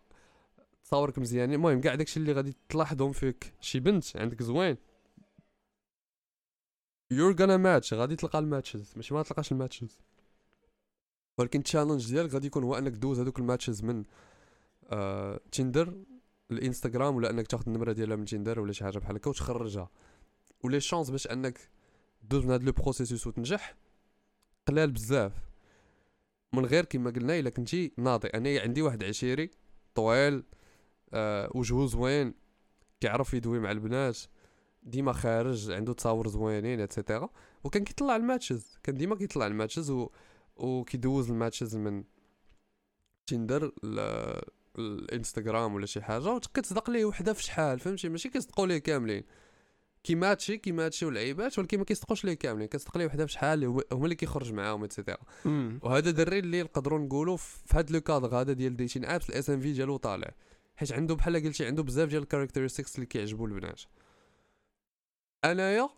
تصاورك مزيانين. المهم كاع داكشي اللي غادي تلاحظهم فيك شي بنت عندك زوين you're gonna match، غادي تلقى الماتشز، ماشي ما تلقاش الماتشز، ولكن التشالنج ديالك غادي يكون هو انك دوز هذوك الماتشز من آه، تيندر الانستغرام، ولا انك تاخذ النمره ديالها من تيندر ولا شي حاجه بحال هكا وتخرجها. ولي شانس باش انك دوز من هذا لو بروسيسوس وتنجح قلال بزاف، من غير كما قلنا الا كنتي ناضي. انا عندي واحد عشيري طويل، آه، وجهه زوين، كيعرف يدوي مع البنات، ديما خارج، عنده تصاور زوينين ايتترا، وكان كيطلع الماتشز، كان ديما كيطلع الماتشز و وكيدوز الماتشز من تيندر الانستغرام ولا شي حاجه، وكتصدق ليه وحده في شحال، فهمتي، ماشي كيصدقوا ليه كاملين كيماتشي كيماتشي والعيبات، ولكن ما كيصدقوش ليه كاملين، كتصدق ليه وحده في شحال هما اللي كيخرج معاهم ايتترا. وهذا دري اللي نقدروا نقولوا في هذا لو كادر هذا ديال ديتين ابس الاس ام في ديالو طالع، حيت عنده بحال قلتي عنده بزاف ديال الكاركتيرستكس اللي كيعجبوا البنات. انايا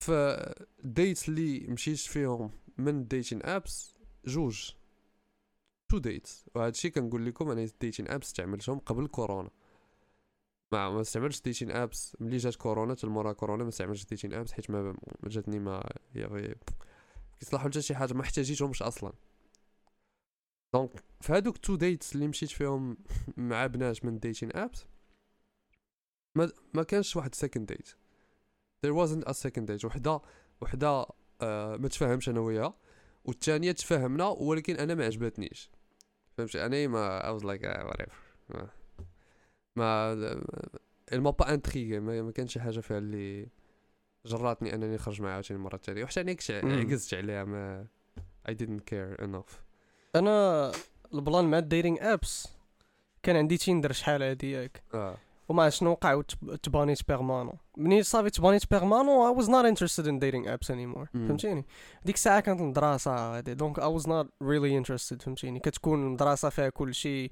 في ديت اللي مشيت فيهم من ديتين ابس جوج تو ديت، وهذا الشيء كنقول لكم انا ديتين ابس استعملتهم قبل كورونا، ما ما استعملتش ديتين ابس ملي جات كورونا، حتى المره كورونا ما استعملتش ديتين ابس حيت ما جاتني ما كيصلحوا حتى شي حاجه، ما احتاجيتهمش اصلا. دونك في هذوك تو ديت اللي مشيت فيهم مع بنات من ديتين ابس ما ما كانش واحد سيكند ديت، there wasn't a second date. وحده وحده آه ما تفهمش انا وياها، والثانيه تفهمنا ولكن انا ما عجبتنيش، فهمتي، انا ما I was like uh, whatever ما ما المابا انتريغ ما, ما كانش حاجه فيها اللي جراتني انني نخرج معها ثاني مره ثانيه، وحتى انا عجزت عليها، ما I didn't care enough. انا البلان مع الديتينغ ابس كان عندي تيندر شحال هذيك اه وما شنو وقع وتبانيت بيرمانو، مني صافي تبانيت بيرمانو I was not interested in dating apps anymore mm. فهمتيني، ديك الساعة كانت الدراسة هادي، دونك I was not really interested، فهمتيني، كتكون الدراسة فيها كل شيء،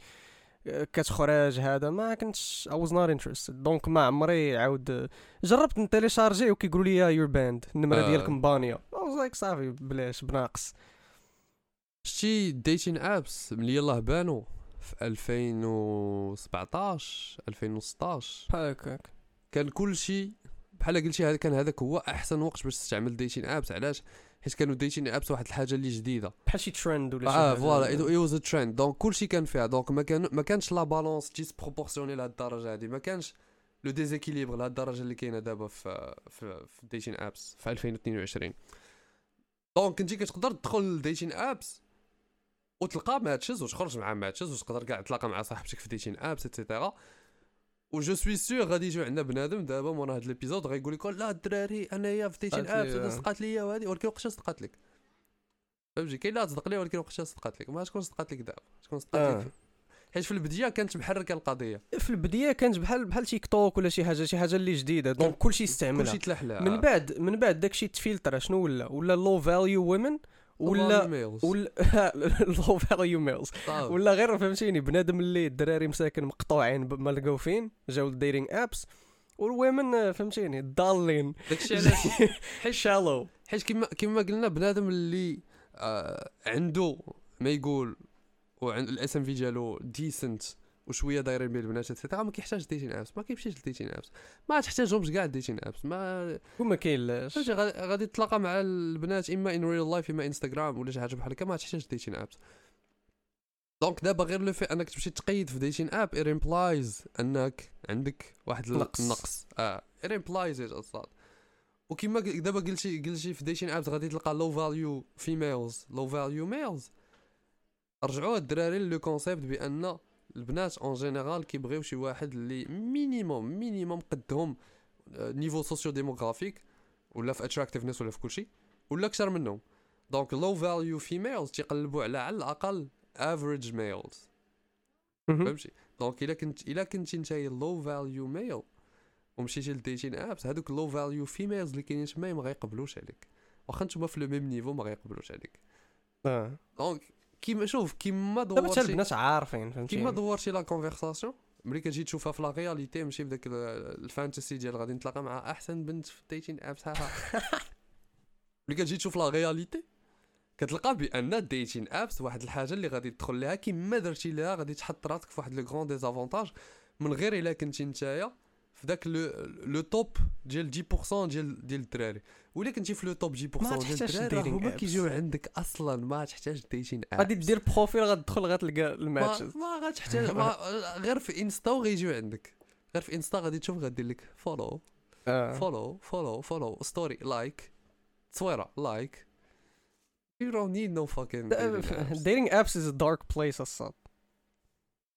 كتخرج هذا ما كنتش I was not interested. دونك ما عمري عاود جربت نتالي شارجي وكيقولوا لي you're banned النمره ديالك مبانيه. I was like صافي بلاش بناقص. شتي ديتين ابس ملي يلاه بانوا في ألفين وسبعطاش ألفين وستطاش بحال هكاك كان كلشي بحال قلتي هذا كان هذاك هو احسن وقت باش تستعمل ديتين ابس. علاش؟ حيت كانوا ديتين ابس واحد الحاجه اللي جديده بحال شي ترند ولا شي اه فوالا اي واز ترند. دونك كلشي كان فيها. دونك ما كان ما كانش لا بالانس تيس بروبورسيونيل لهاد الدرجه هذه. ما كانش لو ديزيكيليبر لهاد الدرجه اللي كاينه دابا في في, في ديتين ابس في ألفين واثنين وعشرين. دونك انت كتقدر تدخل لديتين ابس وتلقى مع هادشيز وتخرج مع مع هادشيز وتقدر كاع تلاقى مع صاحبتك في ديتين ابس ايتترا. و جو سوي سيغ غادي يجيو عندنا بنادم دابا مورا هاد ليبيزود غايقول لك لا الدراري انايا في ديتين ابس صدقات ليا وهادي. ولكن وقتاش صدقات لك؟ فهمتي كاين لا تصدق ليا ولكن وقتاش صدقات لك؟ ما تكون صدقات لك دابا تكون صدقات لك. حيت في البدايه كانت محركه القضيه. في البدايه كانت بحال بحال تيك توك ولا شي حاجه شي حاجه اللي جديده دونك كلشي يستعملها كلشي تلحلها. من بعد من بعد داكشي تفلتر شنو ولا ولا لو فاليو وومن ولا ولا لو فاليو ميلز ولا غير فهمتيني بنادم اللي الدراري مساكن مقطوعين ما لقاو فين جاو للديتينغ ابس والومن فهمتيني ضالين داكشي علاش حيت شالو حيت كما كما قلنا بنادم اللي آه عنده ما يقول وعند الاس ام في ديالو ديسنت وشويه دايرين بين البنات حتى ما كيحتاج ديتين ابس ما كيمشيش لديتين ابس ما تحتاجهمش كاع ديتين ابس ما وما كاينلاش فاش غادي تلاقى مع البنات اما ان ريل لايف اما انستغرام ولا شي حاجه بحال هكا ما تحتاجش ديتين ابس. دونك دابا غير لو في انك تمشي تقيد في ديتين اب ايريمبلايز انك عندك واحد النقص اه ايريمبلايز اصلا. وكما دابا قلتي قلتي في ديتين ابس غادي تلقى لو فاليو فيميلز لو فاليو ميلز. رجعوا الدراري لو كونسيبت بان البنات اون جينيرال كيبغيو شي واحد اللي مينيموم مينيموم قدهم نيفو سوسيو ديموغرافيك ولا في اتراكتيفنس ولا في كلشي ولا اكثر منهم. دونك لو فاليو فيميلز تيقلبوا على على الاقل افريج ميلز فهمتي. دونك الا كنت الا كنتي نتايا لو فاليو ميل ومشيتي لديتين ابس هذوك لو فاليو فيميلز اللي كاينين تما ما غايقبلوش عليك واخا نتوما في لو ميم نيفو ما غايقبلوش عليك. اه دونك كيما شوف كيما دورتي دابا حتى البنات عارفين فهمتي كيما دورتي لا كونفرساسيون ملي كتجي تشوفها في لا رياليتي ماشي بداك الفانتسي ديال غادي نتلاقى مع احسن بنت في الديتين ابس ها ملي كتجي تشوف لا رياليتي كتلقى بان الديتين ابس واحد الحاجه اللي غادي تدخل لها كيما درتي لها غادي تحط راسك في واحد لو غران ديزافونتاج من غير الا كنتي نتايا في داك لو توب ديال عشرة بالمية ديال ديال الدراري ولا كنتي في لو توب عشرة بالمية ديال الدراري هما كيجيو عندك اصلا ما تحتاج ديتين اب. غادي دير بروفيل غتدخل غتلقى الماتشز ما غتحتاج غير في انستا وغيجيو عندك غير في انستا غادي تشوف غادير لك فولو فولو فولو فولو ستوري لايك تصويره لايك you don't need no fucking dating apps is a dark place اصلا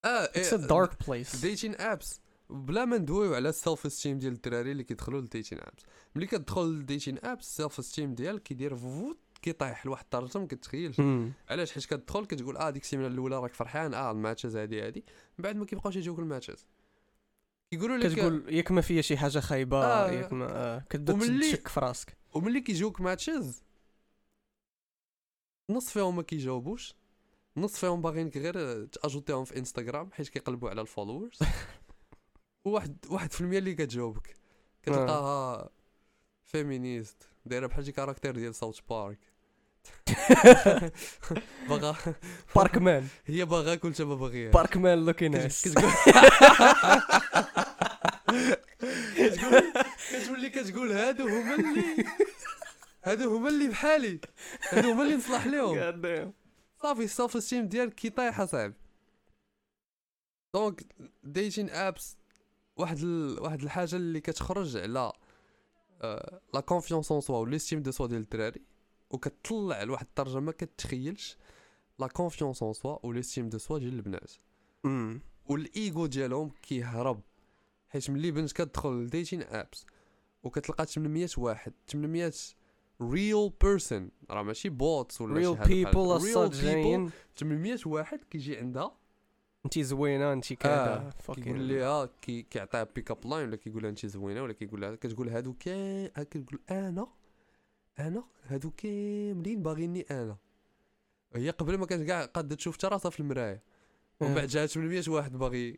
اه it's a dark place dating apps بلا ما ندويو على السيلف استيم ديال الدراري اللي كيدخلوا لديتين ابس. ملي كتدخل لديتين ابس السيلف استيم ديالك كيدير فوت كيطيح لواحد الدرجه ما كتخيلش. علاش؟ حيت كتدخل كتقول اه ديك السيمانه الاولى راك فرحان اه الماتشز هادي هادي من بعد ما كيبقاوش يجيوك الماتشز كيقولوا لك كتقول ياك ما فيا شي حاجه خايبه آه ياك ما آه كتبدا تشك في راسك. وملي كيجيوك ماتشز نص فيهم ما كيجاوبوش نص فيهم باغينك غير تاجوتيهم في انستغرام حيت كيقلبوا على الفولورز واحد واحد في المية اللي كتجاوبك كتلقاها فيمينيست دايره بحال شي كاركتير ديال ساوث بارك باغا باركمان هي باغاك وانت ما باغيهاش باركمان لوكيناس كتقول كتولي كتقول هادو هما اللي هادو هما اللي بحالي هادو هما اللي نصلح لهم صافي السيلف استيم ديالك كيطيح اصاحبي. دونك ديتين ابس واحد ال... واحد الحاجه اللي كتخرج على لا كونفيونس ان سوا وليستيم دو سوا ديال الدراري وكتطلع لواحد الدرجه ما كتخيلش لا كونفيونس ان سوا وليستيم دو سوا ديال البنات امم والايغو ديالهم كيهرب. حيت ملي بنت كتدخل لديتين ابس وكتلقى ثمنمية واحد ثمنمية ريل بيرسون راه ماشي بوتس ولا شي حاجه ريل بيبل ثمنمية واحد كيجي عندها انتي زوينه انتي كذا فكين ليها كي كيعطيها بيك اب لاين ولا كيقول لها انتي زوينه ولا كيقول لها كتقول هادو كي كتقول انا انا هادو كاملين باغيني انا. هي قبل ما كانت كاع قد تشوف حتى راسها في المرايه ومن بعد جات ثمنمية واحد باغي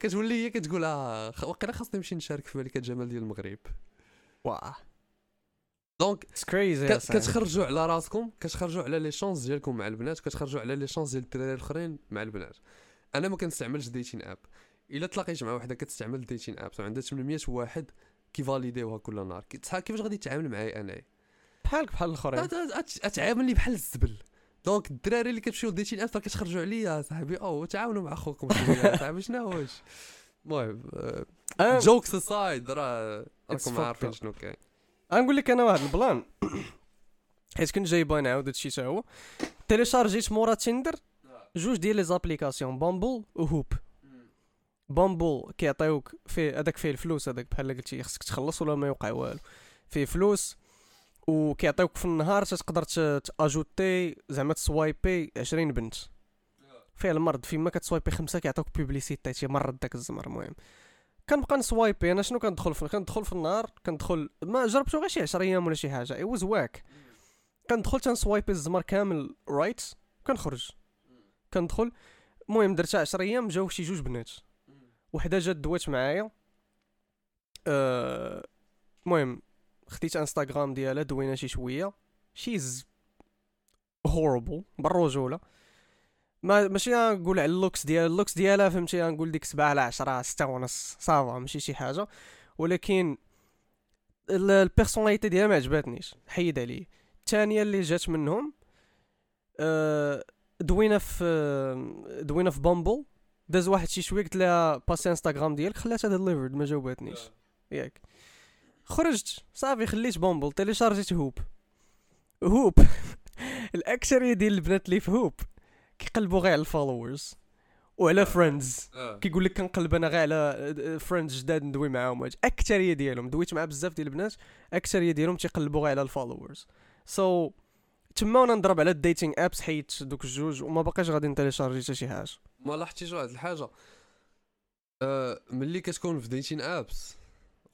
كتولي هي كتقول اه واقيلا خاصني نمشي نشارك في ملكه جمال ديال المغرب. واه دونك كتخرجوا على راسكم, كتخرجوا على لي شانس ديالكم مع البنات, كتخرجوا على لي شانس ديال الدراري الاخرين مع البنات. انا ما كنستعملش ديتين اب, الا تلاقيت مع واحده كتستعمل ديتين اب وعندها ثمنمية واحد كيفاليديوها كل نهار, كيفاش كيفاش غادي تتعامل معايا انا بحالك بحال الاخرين؟ اتعامل لي بحال الزبل. دونك الدراري اللي كتمشيو ديتين اب كتخرجوا عليا صاحبي او تعاونوا مع اخوكم شويه صاحبي شنو واش. المهم جوكس سايد راه راكم عارفين شنو كاين. غنقول لك انا واحد البلان حيت كنت جايبه نعاود هادشي حتى هو. تيليشارجيت مورا تيندر جوج ديال لي زابليكاسيون بامبل وهوب. بامبل كيعطيوك فيه هذاك فيه الفلوس, هذاك بحال قلتي خصك تخلص ولا ما يوقع والو, فيه فلوس وكيعطيوك في النهار تقدر تاجوتي زعما تسوايبي عشرين بنت. فيه المرض فين ما كتسوايبي خمسه كيعطيوك بوبليسيتي تيمرض داك الزمر. المهم كنبقى نسوايبي انا شنو كندخل في كندخل في النهار كندخل ما جربته غير شي عشرة ايام ولا شي حاجه ايوا زواك. كندخل تنسوايبي الزمر كامل رايت وكنخرج كندخل. المهم درتها عشرة ايام جاو شي جوج بنات, وحده جات دوات معايا. المهم أه خديت انستغرام ديالها دوينا شي شويه شيز هوربل بالرجوله. ما ماشي نقول على اللوكس ديال اللوكس ديالها فهمتي, نقول ديك سبعة على عشرة ستة ونص صافا ماشي شي حاجه, ولكن البيرسوناليتي ديالها ما عجبتنيش حيد عليه. الثانيه اللي جات منهم أه دوينا في دوينا في بامبل داز واحد شي شويه قلت لها باسي انستغرام ديالك خلاتها ديليفرد ما جاوباتنيش ياك. خرجت صافي خليت بامبل تيليشارجيت هوب. هوب الاكثريه ديال البنات اللي في هوب كيقلبوا غير على الفولورز وعلى فريندز. كيقول لك كنقلب انا غير على فريندز جداد ندوي معاهم. اكثريه ديالهم دويت مع بزاف ديال البنات اكثريه ديالهم تيقلبوا غير على الفولورز. سو so, تما وانا نضرب على الديتينغ ابس حيت دوك الجوج وما باقاش غادي نتيليشارجي حتى شي حاجه. ما لاحظتيش واحد الحاجه أه ملي كتكون في ديتينغ ابس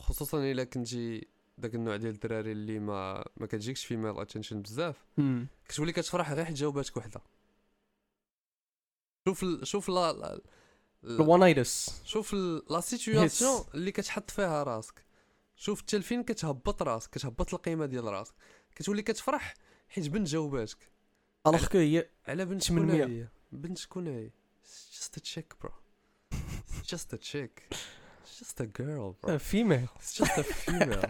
خصوصا الا كنتي داك النوع ديال الدراري اللي ما ما كتجيكش في ميل اتنشن بزاف كتولي كتفرح غير حيت جاوباتك وحده. شوف ال... شوف لا الوانايدس, شوف لا سيتوياسيون اللي كتحط فيها راسك, شوف حتى لفين كتهبط راسك, كتهبط القيمه ديال راسك, كتولي كتفرح حيت بنت جاوباتك على خكيه على بنت ثمنمية بنت شكون هي. just a chick bro just a chick just a girl bro a female it's just a female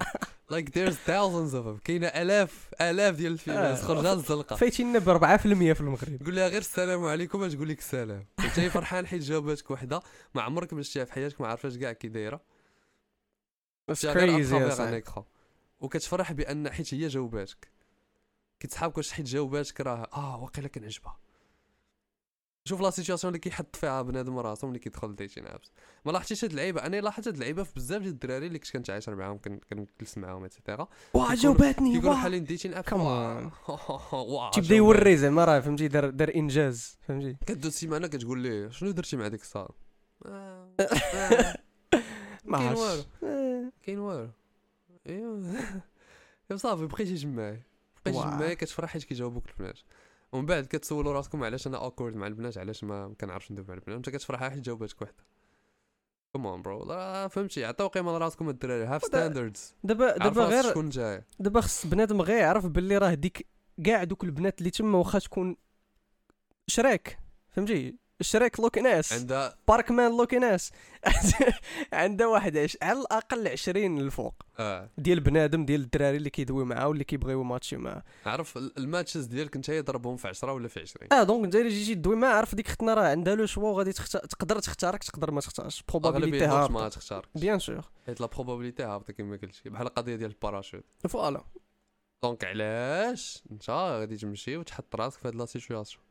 like there's thousands of them كاينه الاف الاف ديال الفيميلز خرجات الزلقه فايتيننا ب أربعة بالمية في المغرب. قول لها غير السلام عليكم تقول لك سلام. انت فرحان حيت جاوباتك وحده ما عمرك مشيتيها في حياتك ما عرفاش كاع كي دايره كريزي, وكتفرح بان حيت هي جاوباتك كتصحابك واش حيت جاوباتك راه اه واقيلا كنعجبها. شوف لا سيتوياسيون اللي كيحط فيها بنادم راسهم اللي كيدخل ديتين ابس. ما لاحظتيش هاد اللعيبه؟ انا لاحظت هاد اللعيبه في بزاف ديال الدراري اللي كنت كنتعاشر معاهم كنجلس معاهم ايتترا واه جاوباتني يقولوا حالين ديتين ابس واه تبدا يوري زعما راه فهمتي دار دار انجاز فهمتي. كدوز شي معنا كتقول ليه شنو درتي مع ديك الصاله ما عرفتش كاين والو ايوا صافي بقيتي جماعي بقيتي جماعي كتفرح حيت كيجاوبوك البنات. ومن بعد كتسولوا راسكم علاش انا اوكورد مع البنات, علاش ما كنعرفش ندوي مع البنات. انت كتفرح حيت جاوباتك وحده كمان برو لا فهمتي. عطاو قيمه لراسكم الدراري هاف ستاندردز. دابا دابا غير شكون جاي دابا خص بنادم غير يعرف باللي راه ديك كاع دوك البنات اللي تما واخا تكون شراك فهمتي الشراك لوك ناس عندها باركمان لوك ناس عندها واحد عش... على الاقل عشرين للفوق آه. ديال بنادم ديال الدراري اللي كيدويو معاه واللي كيبغيو ماتشي معاه. عرف الماتشز ديالك انت يضربهم في عشرة ولا في عشرين اه دونك انت جيتي تدوي معاه عرف ديك اختنا راه عندها لو شوا وغادي تخت... تقدر تختارك تقدر ما تختارش بروبابيليتي هابط ما تختاركش بيان سور حيت لا بروبابيليتي هابطه كما قلتي بحال القضيه ديال الباراشوت فوالا. دونك علاش انت غادي تمشي وتحط راسك في هاد لا سيتوياسيون؟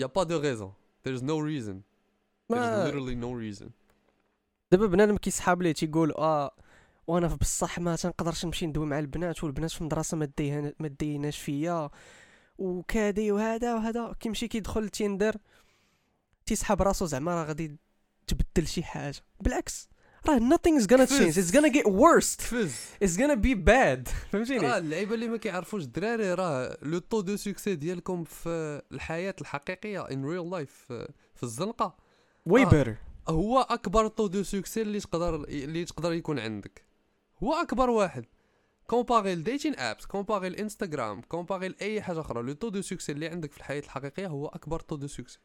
يا با دو ريزون there's no reason there's literally no reason. دابا بنادم كيسحاب ليه تيقول اه وانا بصح ما تنقدرش نمشي ندوي مع البنات والبنات في المدرسه ما ديهان ما ديناش فيا وكادي وهذا وهذا. كيمشي كيدخل لتيندر تيسحاب راسو زعما راه غادي تبدل شي حاجه. بالعكس راه nothing's gonna change, it's gonna get worse, it's gonna be bad. فهمتيني؟ راه اللعيبه اللي ما كيعرفوش الدراري راه لو طو دو سوكسي ديالكم في الحياه الحقيقيه in real life في الزنقه way better. هو اكبر طو دو سوكسي اللي تقدر اللي تقدر يكون عندك, هو اكبر واحد كومباري لديتين ابس, كومباري الانستغرام, كومباري لاي حاجه اخرى. لو طو دو سوكسي اللي عندك في الحياه الحقيقيه هو اكبر طو دو سوكسي.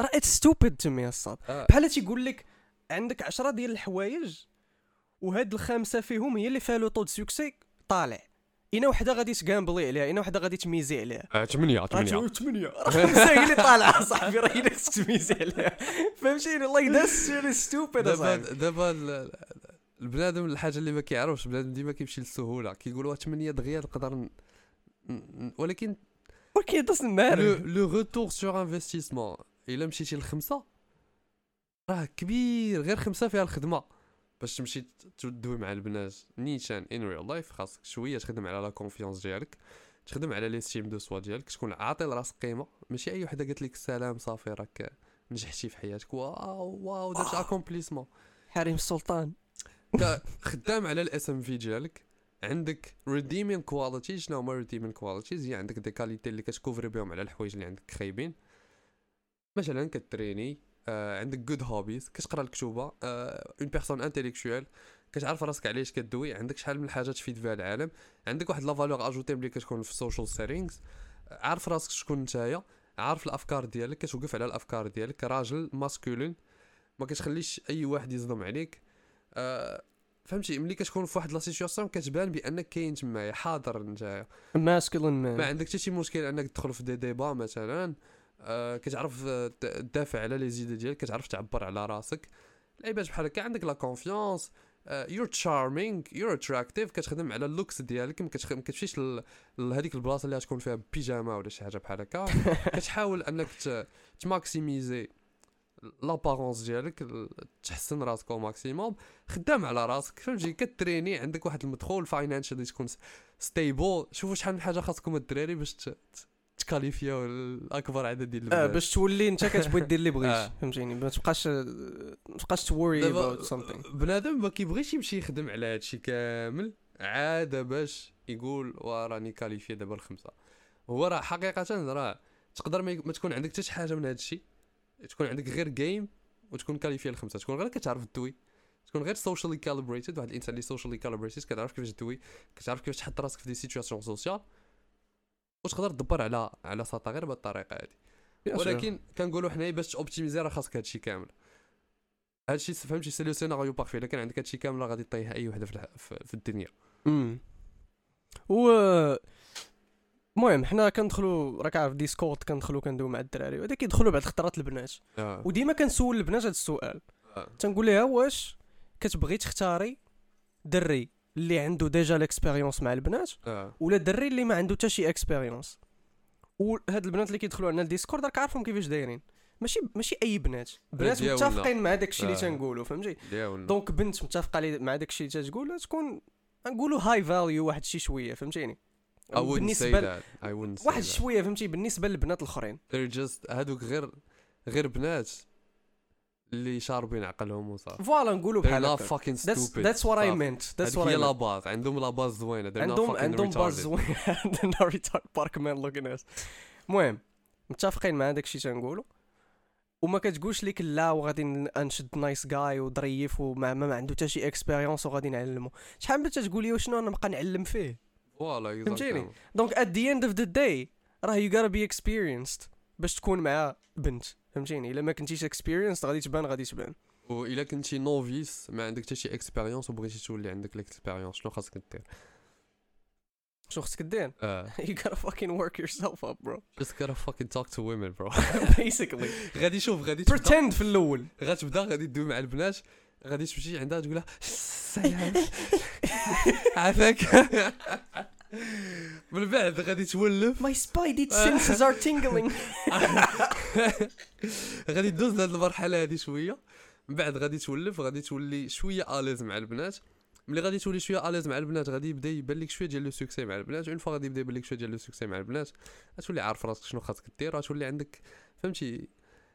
راه اتس ستوبيد تو مي الصاد. بحال تيقول لك عندك عشرة ديال الحوايج وهاد الخامسه فيهم هي اللي فيها لو طو دو سوكسي طالع, اين وحده غادي تغامبلي عليها, اين وحده غادي تميزي عليها. ثمانية ثمانية ثمانية راه خمسه هي اللي طالعه صاحبي, راه هي تميزي عليها. فهمتيني؟ لايك ذاتس ريلي ستوبيد. دابا دابا البنادم الحاجه اللي ما كيعرفش, البنادم ديما كيمشي للسهوله, كيقولوا ثمانية دغيا نقدر, ولكن اوكي داس ماري لو روتور سور انفستيسمون. الا مشيتي للخمسه راه كبير, غير خمسه فيها الخدمه باش تمشي تدوي مع البنات نيشان ان ريل لايف. خاصك شويه تخدم على لا كونفيونس ديالك, تخدم على ليستيم دو سوا ديالك, تكون عاطي لراسك قيمه, ماشي اي وحده قالت لك السلام صافي راك نجحتي في حياتك. واو واو درت اكومبليسمون. حريم السلطان خدام على الاس ام في ديالك, عندك ريديمين كواليتي. شنو هما ريديمين كواليتيز؟ يعني عندك دي كاليتي اللي كتكوفري بهم على الحوايج اللي عندك خايبين. مثلا كتريني, آه, عندك جود هوبيز, كتقرا الكتبه, آه, اون بيرسون انتيليكتويال, كتعرف راسك علاش كدوي, عندك شحال من الحاجه تفيد فيها العالم, عندك واحد لا فالور اجوتي ملي كتكون في السوشيال سيتينغز, عارف راسك شكون نتايا, عارف الافكار ديالك, كتوقف على الافكار ديالك, راجل ماسكولين ما كتخليش اي واحد يصدم عليك. آه, فهمتي؟ ملي كتكون في واحد لا سيتوياسيون كتبان بانك كاين تمايا حاضر نتايا ماسكولين, ما عندك حتى شي مشكل انك تدخل في دي ديبا مثلا, آه, كتعرف تدافع على لي زيد ديالك, كتعرف تعبر على راسك, لعيبات بحال هكا. عندك لا كونفيونس, يور تشارمينغ, يور اتراكتيف, كتخدم على اللوكس ديالك, ما كتخ... كتمشيش لهذيك البلاصه اللي غتكون فيها بيجاما ولا شي حاجه بحال هكا. كتحاول انك ت... تماكسيميزي لابارونس ديالك, تحسن راسك او ماكسيموم, خدام على راسك. فهمتي؟ كتريني, عندك واحد المدخول فاينانشال اللي تكون ستيبل. شوفوا شحال من حاجه خاصكم الدراري باش ت... تكاليفيا الاكبر عدد ديال البنات, اه, باش تولي انت كتبغي دير اللي بغيتي. فهمتيني؟ ما تبقاش ما تبقاش توري اباوت سامثينغ. بنادم ما كيبغيش يمشي يخدم على هادشي كامل عاده باش يقول وراني كاليفيا دابا الخمسه. هو راه حقيقه راه تقدر ما تكون عندك حتى شي حاجه من هادشي, تكون عندك غير جيم وتكون كاليفيا الخمسه, تكون غير كتعرف الدوي, تكون غير سوشيالي كاليبريتد. واحد الانسان اللي سوشيالي كاليبريتد كتعرف كيفاش دوي, كتعرف كيفاش تحط راسك في دي سيتوياسيون سوسيال, وتقدر تدبر على على ساطا غير بهذه الطريقه هذه. ولكن كنقولوا حنايا باش اوبتيميزي راه خاصك هادشي كامل, هادشي فهمتي؟ سي لو سيناريو بارفي. الا كان عندك هادشي كامل راه غادي طيح اي وحده في في الدنيا. امم و المهم حنا كندخلوا, راك عارف ديسكورد, كندخلوا كندويو مع الدراري, وهذا كيدخلوا بعد الخطرات البنات, آه. وديما كنسول البنات هذا السؤال, آه. تنقول لها واش كتبغي تختاري دري اللي عنده ديجا ليكسبيريونس مع البنات, آه. ولا الدري اللي ما عنده حتى شي اكسبيريونس؟ وهاد البنات اللي كيدخلوا عندنا الديسكورد راك عارفهم كيفاش دايرين, ماشي ماشي اي بنات, بنات متفقين مع داكشي, آه. اللي تنقولوا. فهمتي؟ دونك بنت متفقه مع داكشي اللي تتقول تكون نقولوا هاي فاليو واحد شي شويه. فهمتيني؟ بالنسبه ل... واحد شويه. فهمتي؟ بالنسبه للبنات الاخرين هادوك غير غير بنات اللي شاربين عقلهم وصافي. فوالا نقولوا بحال هكا. ذاتس وات اي مينت. ذاتس وات اي لاباز. عندهم لاباز زوينه, عندهم عندهم باز زوينه, عندنا ريتارد بارك مان لوكين اس. المهم متفقين مع داكشي تنقولوا, وما كتقولش ليك لا وغادي نشد نايس جاي وظريف وما ما عنده حتى شي اكسبيريونس وغادي نعلمه. شحال من تتقول لي وشنو انا نبقى نعلم فيه؟ فوالا اكزاكتلي. دونك ات ذا اند اوف ذا داي راه يو غاتا بي اكسبيرينسد باش تكون مع بنت. فهمتيني؟ الا ما كنتيش اكسبيرينس غادي تبان غادي تبان, والا كنتي نوفيس ما عندك حتى شي اكسبيريونس وبغيتي تولي عندك الاكسبيريونس شنو خاصك دير؟ شنو خاصك دير؟ يو غاتا فاكين ورك يور سيلف اب برو. جست غاتا فاكين توك تو ويمن برو بيسيكلي. غادي شوف غادي بريتند في الاول, غتبدا غادي تدوي مع البنات, غادي تمشي عندها تقول لها سلام عافاك. من بعد غادي تولف my spidey senses are tingling. غادي دوز لهاد المرحله هادي شويه, من بعد غادي تولف, غادي تولي شويه اليز مع البنات. ملي غادي تولي شويه اليز مع البنات غادي يبدا يبان لك شويه ديال لو سوكسي مع البنات. اون فوا غادي يبدا يبان لك شويه ديال لو سوكسي مع البنات غتولي عارف راسك شنو خاصك دير, غتولي عندك, فهمتي؟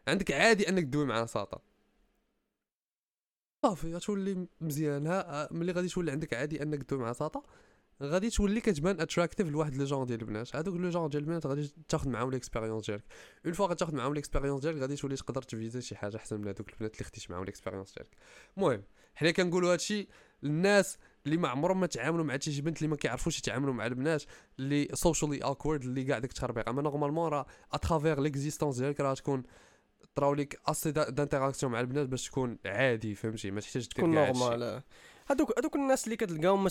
عندك عادي انك تدوي مع ساطا صافي غتولي مزيانه. ملي غادي تولي عندك عادي انك تدوي مع ساطا غادي تولي كتبان اتراكتيف لواحد لي جون ديال البنات. هذوك لي جون ديال البنات غادي تاخذ معاهم ليكسبيريونس ديالك. اون فوا غتاخذ معاهم ليكسبيريونس ديالك غادي تولي تقدر تفيزي شي حاجه احسن من هذوك البنات اللي خديتي معاهم ليكسبيريونس ديالك. المهم حنا كنقولوا هادشي للناس اللي ما عمرهم ما تعاملوا مع شي بنت اللي ما كيعرفوش يتعاملوا مع البنات اللي سوشيالي اوكورد اللي كاع داك التخربيق. اما نورمالمون راه اترافير ليكزيستونس ديالك راه تكون طراوليك اسي دانتيراكسيون مع البنات باش تكون عادي فهمتي ما تحتاجش دير كاع شي. هذوك هذوك الناس اللي كتلقاهم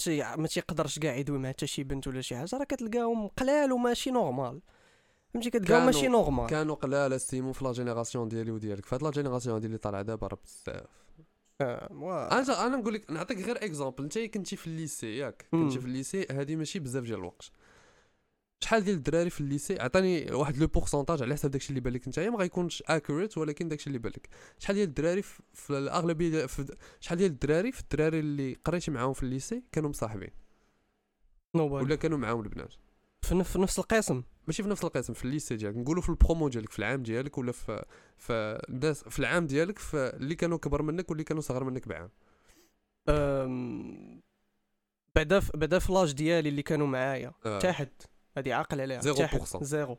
ما تيقدرش كاع يدوي مع حتى شي بنت ولا شي حاجه راه كتلقاهم قلال وماشي نورمال فهمتي كتلقاهم ماشي نورمال. كانوا قلال سيمو في لا جينيراسيون ديالي وديالك. فهاد لا جينيراسيون ديالي طالعه دابا راه بزاف. انا انا نقول لك نعطيك غير اكزامبل. انت كنتي في الليسي ياك كنتي في الليسي هذه ماشي بزاف ديال الوقت. شحال ديال الدراري في الليسي عطاني واحد لو بورسونتاج على حسب داكشي اللي بالك نتايا ما غيكونش اكوريت ولكن داكشي اللي بالك. شحال ديال الدراري في الاغلبيه شحال ديال الدراري في الدراري اللي قريتي معاهم في الليسي كانوا مصاحبين ولا كانوا معاهم البنات في نفس القسم؟ ماشي في نفس القسم في الليسي ديالك نقولوا في البرومو ديالك في العام ديالك ولا في في في العام ديالك في اللي كانوا كبر منك واللي كانوا صغر منك بعام. امم بعدا بعدا فلاش ديالي اللي كانوا معايا تحت هادي عاقل عليها صفر بالمية زيرو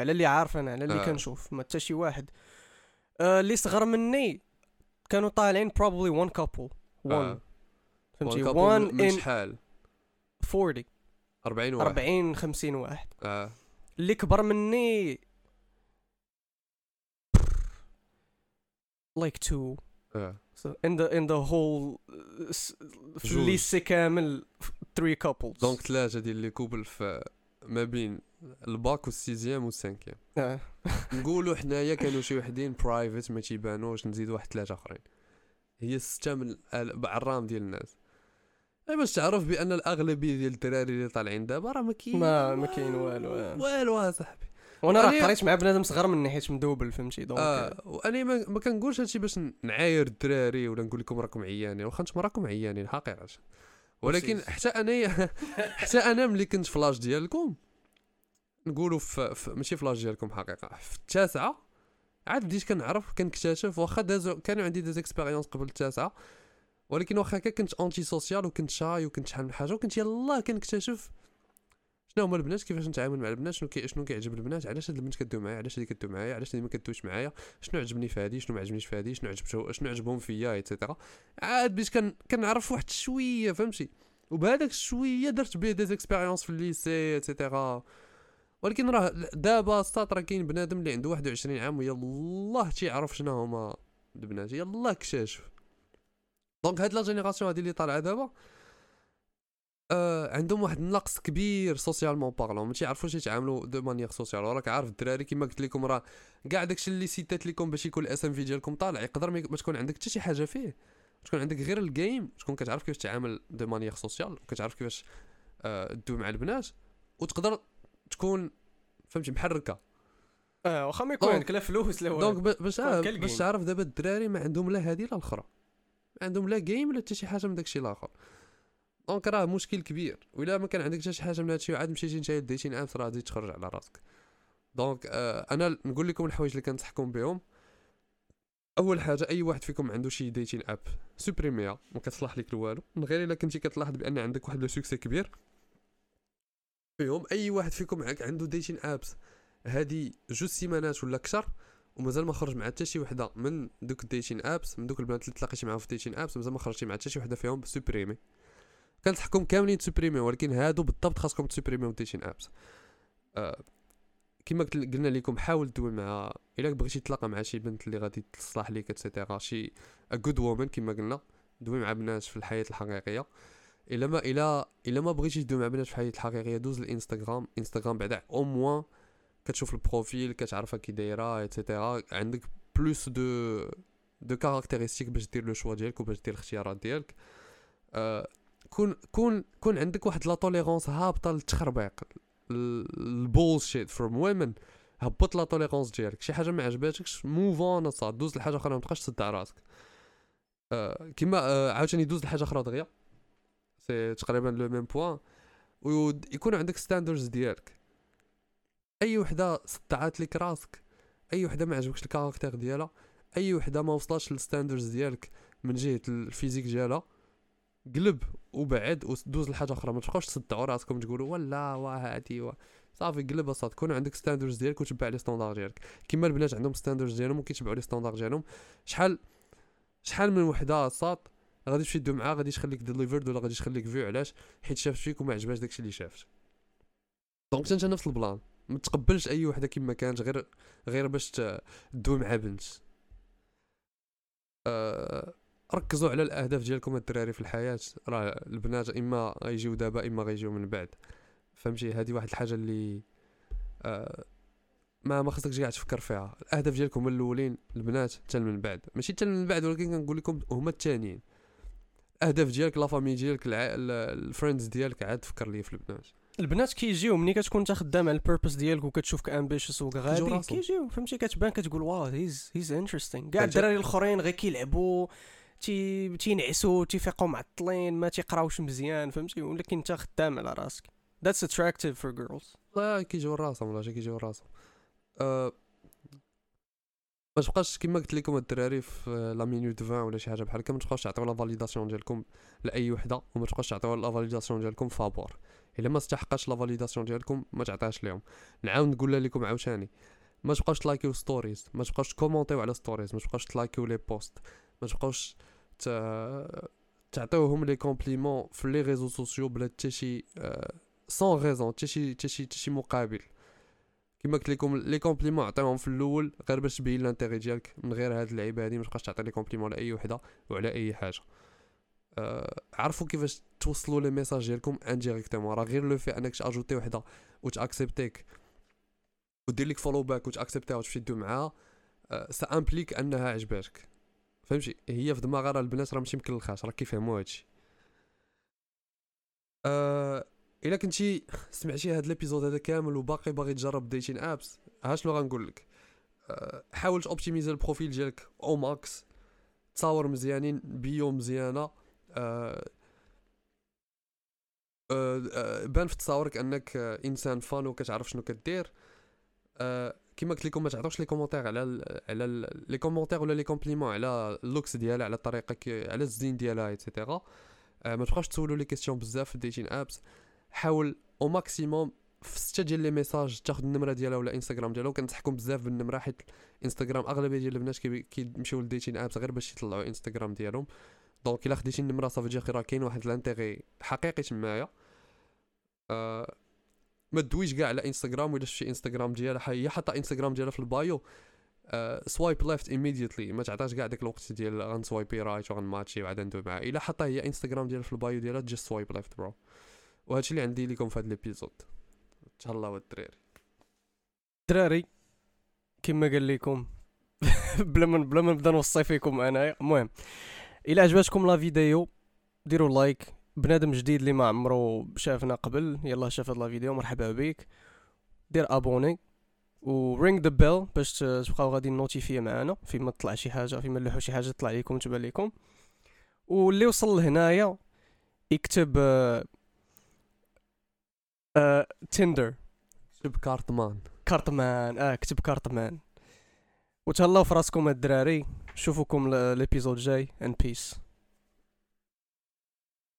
على اللي عارف انا على اللي آه. كنشوف ما حتى شي واحد آه اللي صغر مني كانوا طالعين probably one couple one آه. فهمتي one in شحال forty أربعين واحد أربعين خمسين واحد آه. اللي كبر مني like two آه. so in the in the whole ليسي كامل three couples دونك ثلاثه ديال لي كوبل في ما بين الباك والسيزيام والسانكيام. اه نقولوا حنايا كانوا شي وحدين برايفت ما تيبانوش نزيد واحد ثلاثه اخرين هي سته من العرام ديال الناس. اي باش تعرف بان الاغلبيه ديال الدراري اللي طالعين دابا راه ما كاين ما ما كاين والو والو اصاحبي. وانا راه قريت مع بنادم صغر من ناحيه مدوبل فهمتي دونك اه وانا ما كنقولش هادشي باش نعاير الدراري ولا نقول لكم راكم عيانين واخا نتوما راكم عيانين حقيقه ولكن حتى انا حتى انا ملي كنت فلاش ديالكم نقولوا ماشي فلاش ديالكم حقيقه في التاسعه عاد بديت كنعرف كنكتشف واخا دازو كانوا عندي داز اكسبيريونس قبل التاسعه ولكن واخا كنت انتي سوسيال وكنت شاي وكنت شحال من حاجه وكنت يلاه كنكتشف شنو هما البنات كيفاش نتعامل مع البنات شنو كي شنو كيعجب البنات علاش هاد البنت كدوي معايا علاش هادي كدوي معايا علاش هادي ما كدويش معايا شنو عجبني في هادي شنو ما عجبنيش في هادي شنو عجبته شنو عجبهم فيا ايتترا. عاد باش كن كنعرف واحد شويه فهمتي وبهذاك شويه درت بيه ديز اكسبيريونس في الليسي ايتترا. ولكن راه دابا سطات راه كاين بنادم اللي عنده واحد وعشرين عام ويلاه تيعرف شنو هما البنات يلاه كشاف. دونك هاد لا جينيراسيون هادي اللي طالعه دابا آه عندهم واحد النقص كبير سوسيالمون بارلون ما تيعرفوش يتعاملوا دو مانيير سوسيال. راك عارف الدراري كما قلت لكم راه كاع داكشي اللي سيتات لكم باش يكون الاس ام في ديالكم طالع يقدر ما تكون عندك حتى شي حاجه فيه تكون عندك غير الجيم تكون كتعرف كيفاش تتعامل دو مانيير سوسيال كتعرف كيفاش آه دوي مع البنات وتقدر تكون فهمتي محركه اه واخا ما يكون عندك لا فلوس لا والو. دونك باش باش تعرف دابا الدراري ما عندهم لا هذه لا الاخرى عندهم لا جيم لا حتى شي حاجه من داكشي الاخر. دونك راه مشكل كبير ولا ما كان عندك حتى شي حاجه من هادشي وعاد مشيتي نتايا ديتي نعس راه غادي تخرج على راسك. دونك آه انا نقول لكم الحوايج اللي كنصحكم بهم. اول حاجه اي واحد فيكم عنده شي ديتين اب سوبريميا ما كتصلح لك لوالو من غير الا كنتي كتلاحظ بان عندك واحد لو سوكسي كبير فيهم. اي واحد فيكم عنده ديتين ابس هادي جوج سيمانات ولا اكثر ومازال ما خرج مع حتى شي وحده من دوك الديتين ابس من دوك البنات اللي تلاقيتي معاهم في ديتين ابس مازال ما خرجتي مع حتى شي وحده فيهم سوبريمي كنصحكم كاملين تسوبريميو ولكن هادو بالضبط خاصكم تسوبريميو ديتين ابس. آه كما قلنا لكم حاول تدوي مع الا بغيتي تلاقى مع شي بنت اللي غادي تصلح ليك اتسيتيرا شي جود وومن كما قلنا دوي مع بنات في الحياه الحقيقيه. الا ما الا الا ما بغيتيش تدوي مع بنات في الحياه الحقيقيه دوز الانستغرام. انستغرام بعدا او موان كتشوف البروفيل كتعرفها كي دايره اتسيتيرا عندك بلوس دو دو كاركتيرستيك باش دير لو شوا ديالك وباش دير الاختيارات ديالك. آه كون كون كون عندك واحد لا توليرونس هابطه للتخربيق البولشيت فروم ويمن هبط لا توليرونس ديالك شي حاجه ما عجباتكش موف اون صاد دوز لحاجه اخرى ما تبقاش تصد على راسك. آه كما آه عاوتاني دوز لحاجه اخرى دغيا سي تقريبا لو ميم بوين ويكون عندك ستاندردز ديالك. اي وحده صدعات لك راسك اي وحده ما عجبكش الكاركتير ديالها اي وحده ما وصلتش للستاندردز ديالك من جهه الفيزيك ديالها قلب وبعد ودوز لحاجه اخرى. ما تبقاوش تصدعوا راسكم تقولوا ولا وهادي و صافي قلبها صافي. تكون عندك ستاندردز ديالك وتبع لي ستاندردز ديالك كما البنات عندهم ستاندردز ديالهم وكيتبعوا لي ستاندردز ديالهم. شحال شحال من وحده صات غادي تمشي تدوي معها غادي تخليك ديليفرد ولا غادي تخليك فيو؟ علاش؟ حيت شافت فيك وما عجبهاش داكشي اللي شافت. دونك انت نفس البلان ما تقبلش اي وحده كما كانت غير غير باش تدوي مع بنت. أه... ركزوا على الاهداف ديالكم الدراري في الحياه. راه البنات اما غيجيو دابا اما غيجيو من بعد، فهمتي؟ هذه واحد الحاجه اللي آه ما ما خصكش كاع تفكر فيها. الاهداف ديالكم هما الاولين البنات حتى من بعد، ماشي حتى من بعد ولكن كنقول لكم هما الثانيين. الاهداف ديالك لا فامي ديالك الفريندز ديالك عاد فكر ليه في البنات. البنات كيجيو ملي كتكون تخدم على البيربز ديالك وكتشوف كامبيشس وغادي كيجيو، فهمتي؟ كتبان كتقول واو هيز هيز انتريستينغ. كاع الدراري الاخرين غير كيلعبوا تي تينعسوا تيفيقوا معطلين ما تيقراوش مزيان، فهمتي؟ ولكن انت خدام على راسك that's attractive for girls. لا كيجيو راسهم ولا شي كيجيو راسهم. أه... ما تبقاش كما قلت لكم الدراري في لا مينوت عشرين ولا شي حاجه بحال هكا، ما تبقاوش تعطيو لا فاليداسيون ديالكم لاي وحده وما تبقاوش تعطيو لا فاليداسيون ديالكم فابور. الا ما استحقاش لا فاليداسيون ديالكم ما تعطيهاش لهم. نعاود نقولها لكم عاوتاني، ما تبقاوش تلايكيو ستوريز، ما تبقاوش كومونطيو على ستوريز، ما تبقاوش تلايكيو لي بوست، ما تبقاوش ت... تعطيوهم لي كومبليمون في لي ريزو سوسيو بلا حتى شي أه... sans raison تشي تشي تشي مقابل. كما قلت لكم لي كومبليمون عطاهم في الاول غير باش تبين لانتيغي ديالك، من غير هاد اللعيبه هادي ما تبقاش تعطي لي كومبليمون لاي وحده وعلى اي حاجه. أه عرفوا كيفاش توصلوا لي ميساج ديالكم انديريكتومون. راه غير لو في انك تاجوتي وحده وتاكسبتيك ودير لك فولو باك وتاكسبتيها وتمشي تدوي معها، أه سا امبليك انها عجباتك، فهمتي؟ هي في دماغها راه البنات راه ماشي مكلخاش، راه كيفهموا هادشي. أه الا كنتي سمعتي هذا الابيزود هذا كامل وباقي باغي تجرب ديتين ابس، ها شنو غنقول لك؟ حاول توبتيميزي البروفيل ديالك او ماكس، تصاور مزيانين، بيو مزيانه، أه أه بان في تصاورك انك انسان فان وكتعرف شنو كدير. أه كما قلت لكم ما تعطوش لي كومونتير على ال على لي كومونتير ولا لي كومبليمون على اللوكس ديالها، على الطريقه على الزين ديالها ايتترا. أه ما تبقاوش تسولوا لي كيسيون بزاف في ديتين ابس. حاول او ماكسيموم في سته ديال لي ميساج تاخذ النمره ديالها ولا انستغرام ديالها. وكنصحكم بزاف بالنمره حيت انستغرام اغلبيه ديال البنات كيمشيو لديتين ابس غير باش يطلعوا انستغرام ديالهم. دونك الا خديتي النمره صافي ديال خير، راه كاين واحد لانتيغي حقيقي تمايا. أه ما تدويش كاع على انستغرام ولا شي انستغرام ديالها، هي حاطه انستغرام ديالها في البايو سوايب ليفت ايميديتلي. ما تعطاش كاع داك الوقت ديال غنسوايبي رايت وغنماتشي وعاد ندوي معها. الا حاطه هي انستغرام ديالها في البايو ديالها جي سوايب ليفت برو. وهادشي اللي عندي لكم في هاد الابيزود. تهلاو والدراري. الدراري كما قال لكم بلا ما بلا ما نبدا نوصي فيكم انايا. المهم الا عجبتكم لا فيديو ديروا لايك. بنادم جديد اللي ما عمرو شافنا قبل يلا شاف هاد لا فيديو مرحبا بك. دير ابوني و رينغ ذا بيل باش تبقاو غادي نوتيفي معنا فيما تطلع شي حاجه، فيما نلوحوا شي حاجه تطلع لكم تبان لكم. واللي وصل لهنايا يكتب أه تندر، كتب كارتمان كارتمان اه كتب كارتمان. وتهلاو في راسكم الدراري، نشوفكم الابيزود جاي. ان بيس.